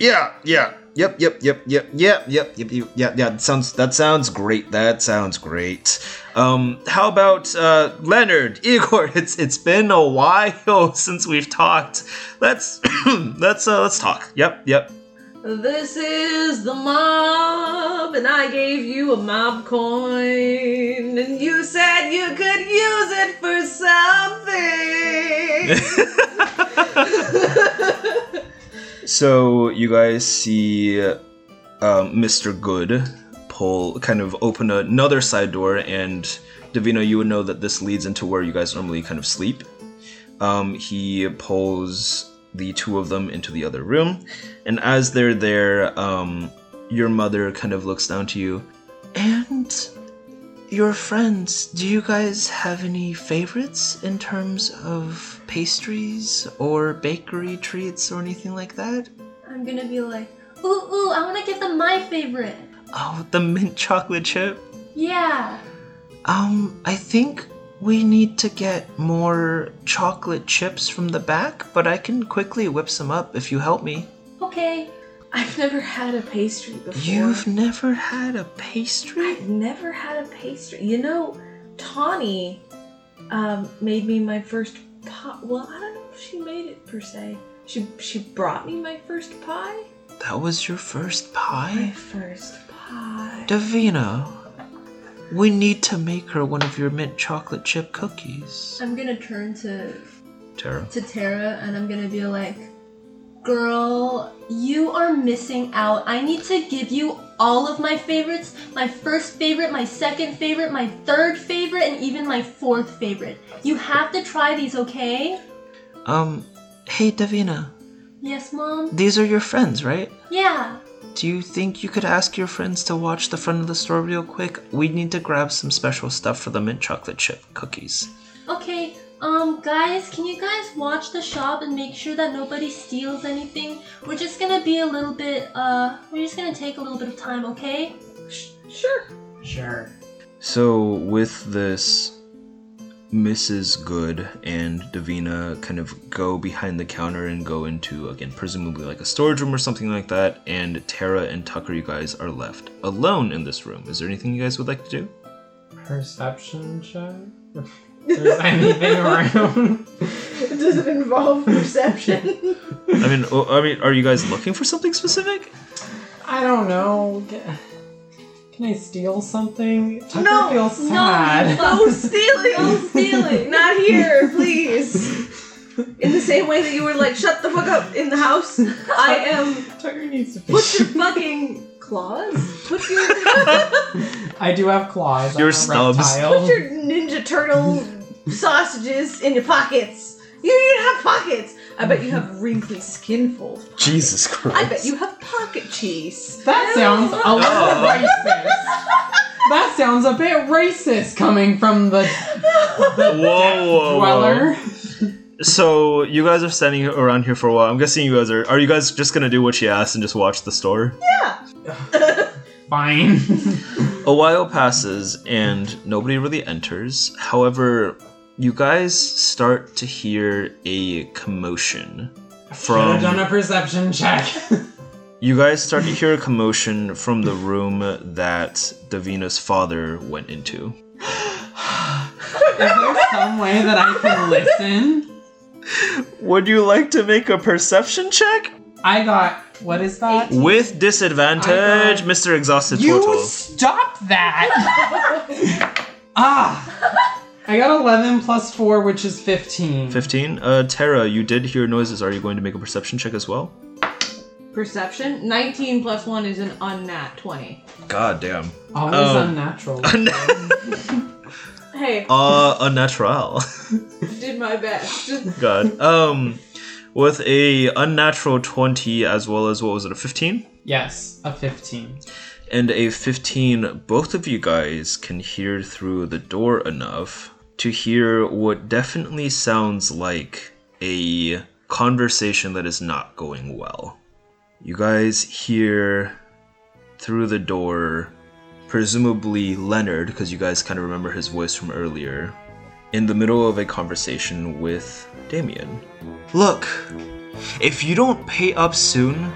yeah, yeah. Yep, yep, yep, yep, yep, yep, yep, yep, yeah, yeah, that sounds, that sounds great, that sounds great. Um, how about, uh, Leonard, Igor, it's, it's been a while since we've talked. Let's, let's, uh, let's talk. Yep, yep. This is the mob, and I gave you a mob coin, and you said you could use it for something. So you guys see uh, Mister Good pull, kind of open another side door, and Davina, you would know that this leads into where you guys normally kind of sleep. Um, he pulls the two of them into the other room, and as they're there, um, your mother kind of looks down to you. And your friends, do you guys have any favorites in terms of pastries or bakery treats or anything like that? I'm gonna be like, ooh, ooh, I wanna give them my favorite. Oh, the mint chocolate chip? Yeah. Um, I think we need to get more chocolate chips from the back, but I can quickly whip some up if you help me. Okay. I've never had a pastry before. You've never had a pastry? I've never had a pastry. You know, Tawny um, made me my first pie. Well, I don't know if she made it, per se. She she brought me my first pie. That was your first pie? My first pie. Davina, we need to make her one of your mint chocolate chip cookies. I'm going to turn to Tara. to Tara, and I'm going to be like, girl, you are missing out. I need to give you all of my favorites. My first favorite, my second favorite, my third favorite, and even my fourth favorite. You have to try these, okay? Um, hey, Davina. Yes, Mom? These are your friends, right? Yeah. Do you think you could ask your friends to watch the front of the store real quick? We need to grab some special stuff for the mint chocolate chip cookies. Okay. Um, guys, can you guys watch the shop and make sure that nobody steals anything? We're just gonna be a little bit, uh, we're just gonna take a little bit of time, okay? Sh- sure. Sure. So, with this, Missus Good and Davina kind of go behind the counter and go into, again, presumably like a storage room or something like that, and Tara and Tucker, you guys are left alone in this room. Is there anything you guys would like to do? Perception check? There's anything around? Does it involve perception? I mean, I mean, are you guys looking for something specific? I don't know. Can I steal something? Tucker no, feels sad. No, no stealing. No stealing. Not here, please. In the same way that you were like, shut the fuck up in the house, I am... Tucker needs to... What's your fucking... Claws? Put your... I do have claws. Your snubs. Put your Ninja Turtle sausages in your pockets. You don't even have pockets. I bet you have wrinkly skin folds. Jesus Christ. I bet you have pocket cheese. That sounds a little racist. That sounds a bit racist coming from the, the whoa, dweller. Whoa. So, you guys are standing around here for a while. I'm guessing you guys are... Are you guys just going to do what she asked and just watch the store? Yeah! Fine. A while passes, and nobody really enters. However, you guys start to hear a commotion from... I've done a perception check. You guys start to hear a commotion from the room that Davina's father went into. Is there some way that I can listen? Would you like to make a perception check? I got... What is that? With disadvantage, Mister Exhausted you Total. You stop that! Ah! I got eleven plus four, which is fifteen. fifteen? Uh, Tara, you did hear noises. Are you going to make a perception check as well? Perception? nineteen plus one is an unnat twenty. God damn. Always um, unnatural. Unnatural. Hey. Uh, unnatural. Did my best. God. Um, with a unnatural twenty as well as, what was it, a fifteen? Yes, a fifteen. And a fifteen, both of you guys can hear through the door enough to hear what definitely sounds like a conversation that is not going well. You guys hear through the door... presumably Leonard, because you guys kind of remember his voice from earlier, in the middle of a conversation with Damien. Look, if you don't pay up soon,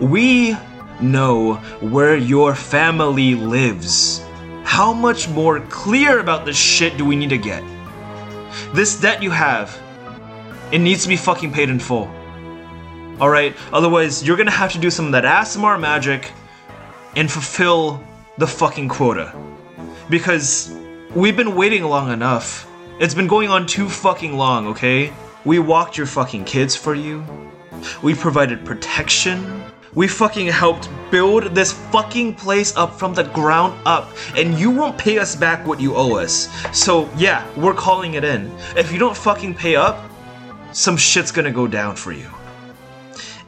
we know where your family lives. How much more clear about this shit do we need to get? This debt you have, it needs to be fucking paid in full. Alright, otherwise you're gonna have to do some of that A S M R magic and fulfill the fucking quota. Because we've been waiting long enough. It's been going on too fucking long, okay? We walked your fucking kids for you. We provided protection. We fucking helped build this fucking place up from the ground up. And you won't pay us back what you owe us. So yeah, we're calling it in. If you don't fucking pay up, some shit's gonna go down for you.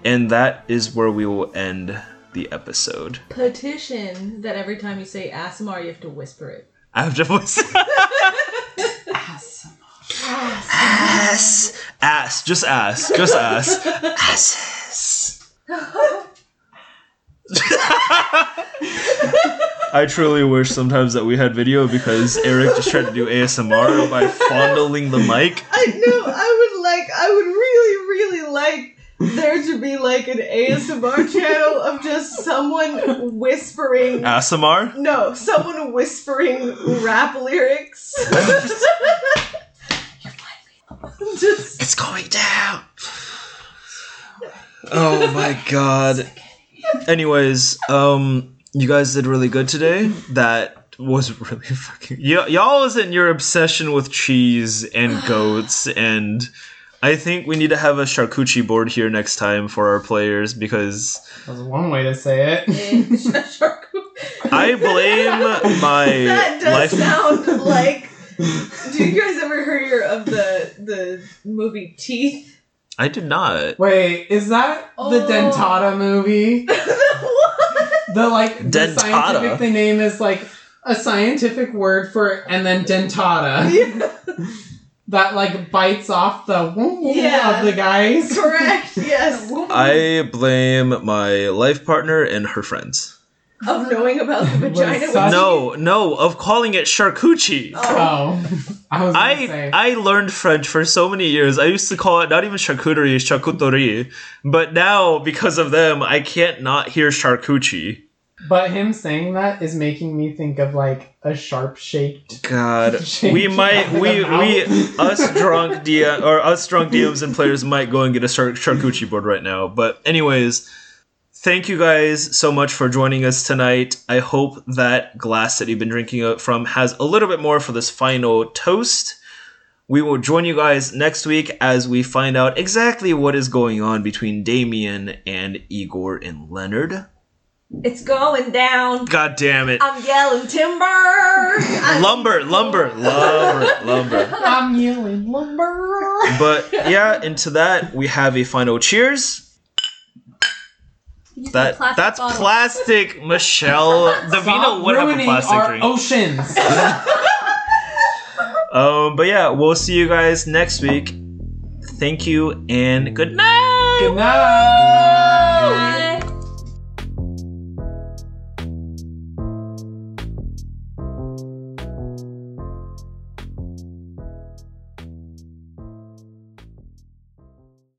And that is where we will end the episode. Petition that every time you say A S M R, you have to whisper it. I have to whisper it. A S M R. Ass. Ass. Just ass. Just ass. Asses. I truly wish sometimes that we had video because Eric just tried to do A S M R by fondling the mic. I know. I would like, I would really, really like there to be like an A S M R channel of just someone whispering A S M R? No, someone whispering rap lyrics. You're fine. Just... It's going down. Oh my god. Anyways, um you guys did really good today. That was really fucking y- y'all is in your obsession with cheese and goats and I think we need to have a charcuterie board here next time for our players because... That's one way to say it. I blame my... That does life- sound like... Do you guys ever hear of the the movie Teeth? I did not. Wait, is that oh. the Dentata movie? What? The, like, Dentata. The scientific the name is, like, a scientific word for... And then Dentata. Yeah. That, like, bites off the woo yeah, of the guys. Correct, yes. I blame my life partner and her friends. Of knowing about the vagina? No, no, of calling it charcuterie. Oh. oh. I was gonna I, say. I learned French for so many years. I used to call it not even charcuterie, charcuterie. But now, because of them, I can't not hear charcuterie. But him saying that is making me think of like a sharp shaped. God, we might we we us drunk D or us drunk D Ms and players might go and get a char- charcuterie board right now. But anyways, Thank you guys so much for joining us tonight. I hope that glass that you've been drinking from has a little bit more for this final toast. We will join you guys next week as we find out exactly what is going on between Damien and Igor and Leonard. It's going down. God damn it. I'm yelling timber. I'm lumber, lumber, lumber, lumber. I'm yelling lumber. But yeah, and to that, we have a final cheers. That plastic That's bottle. Plastic, Michelle. Davina would have a plastic our drink. Oceans. Um, but yeah, we'll see you guys next week. Thank you and good night. Good night.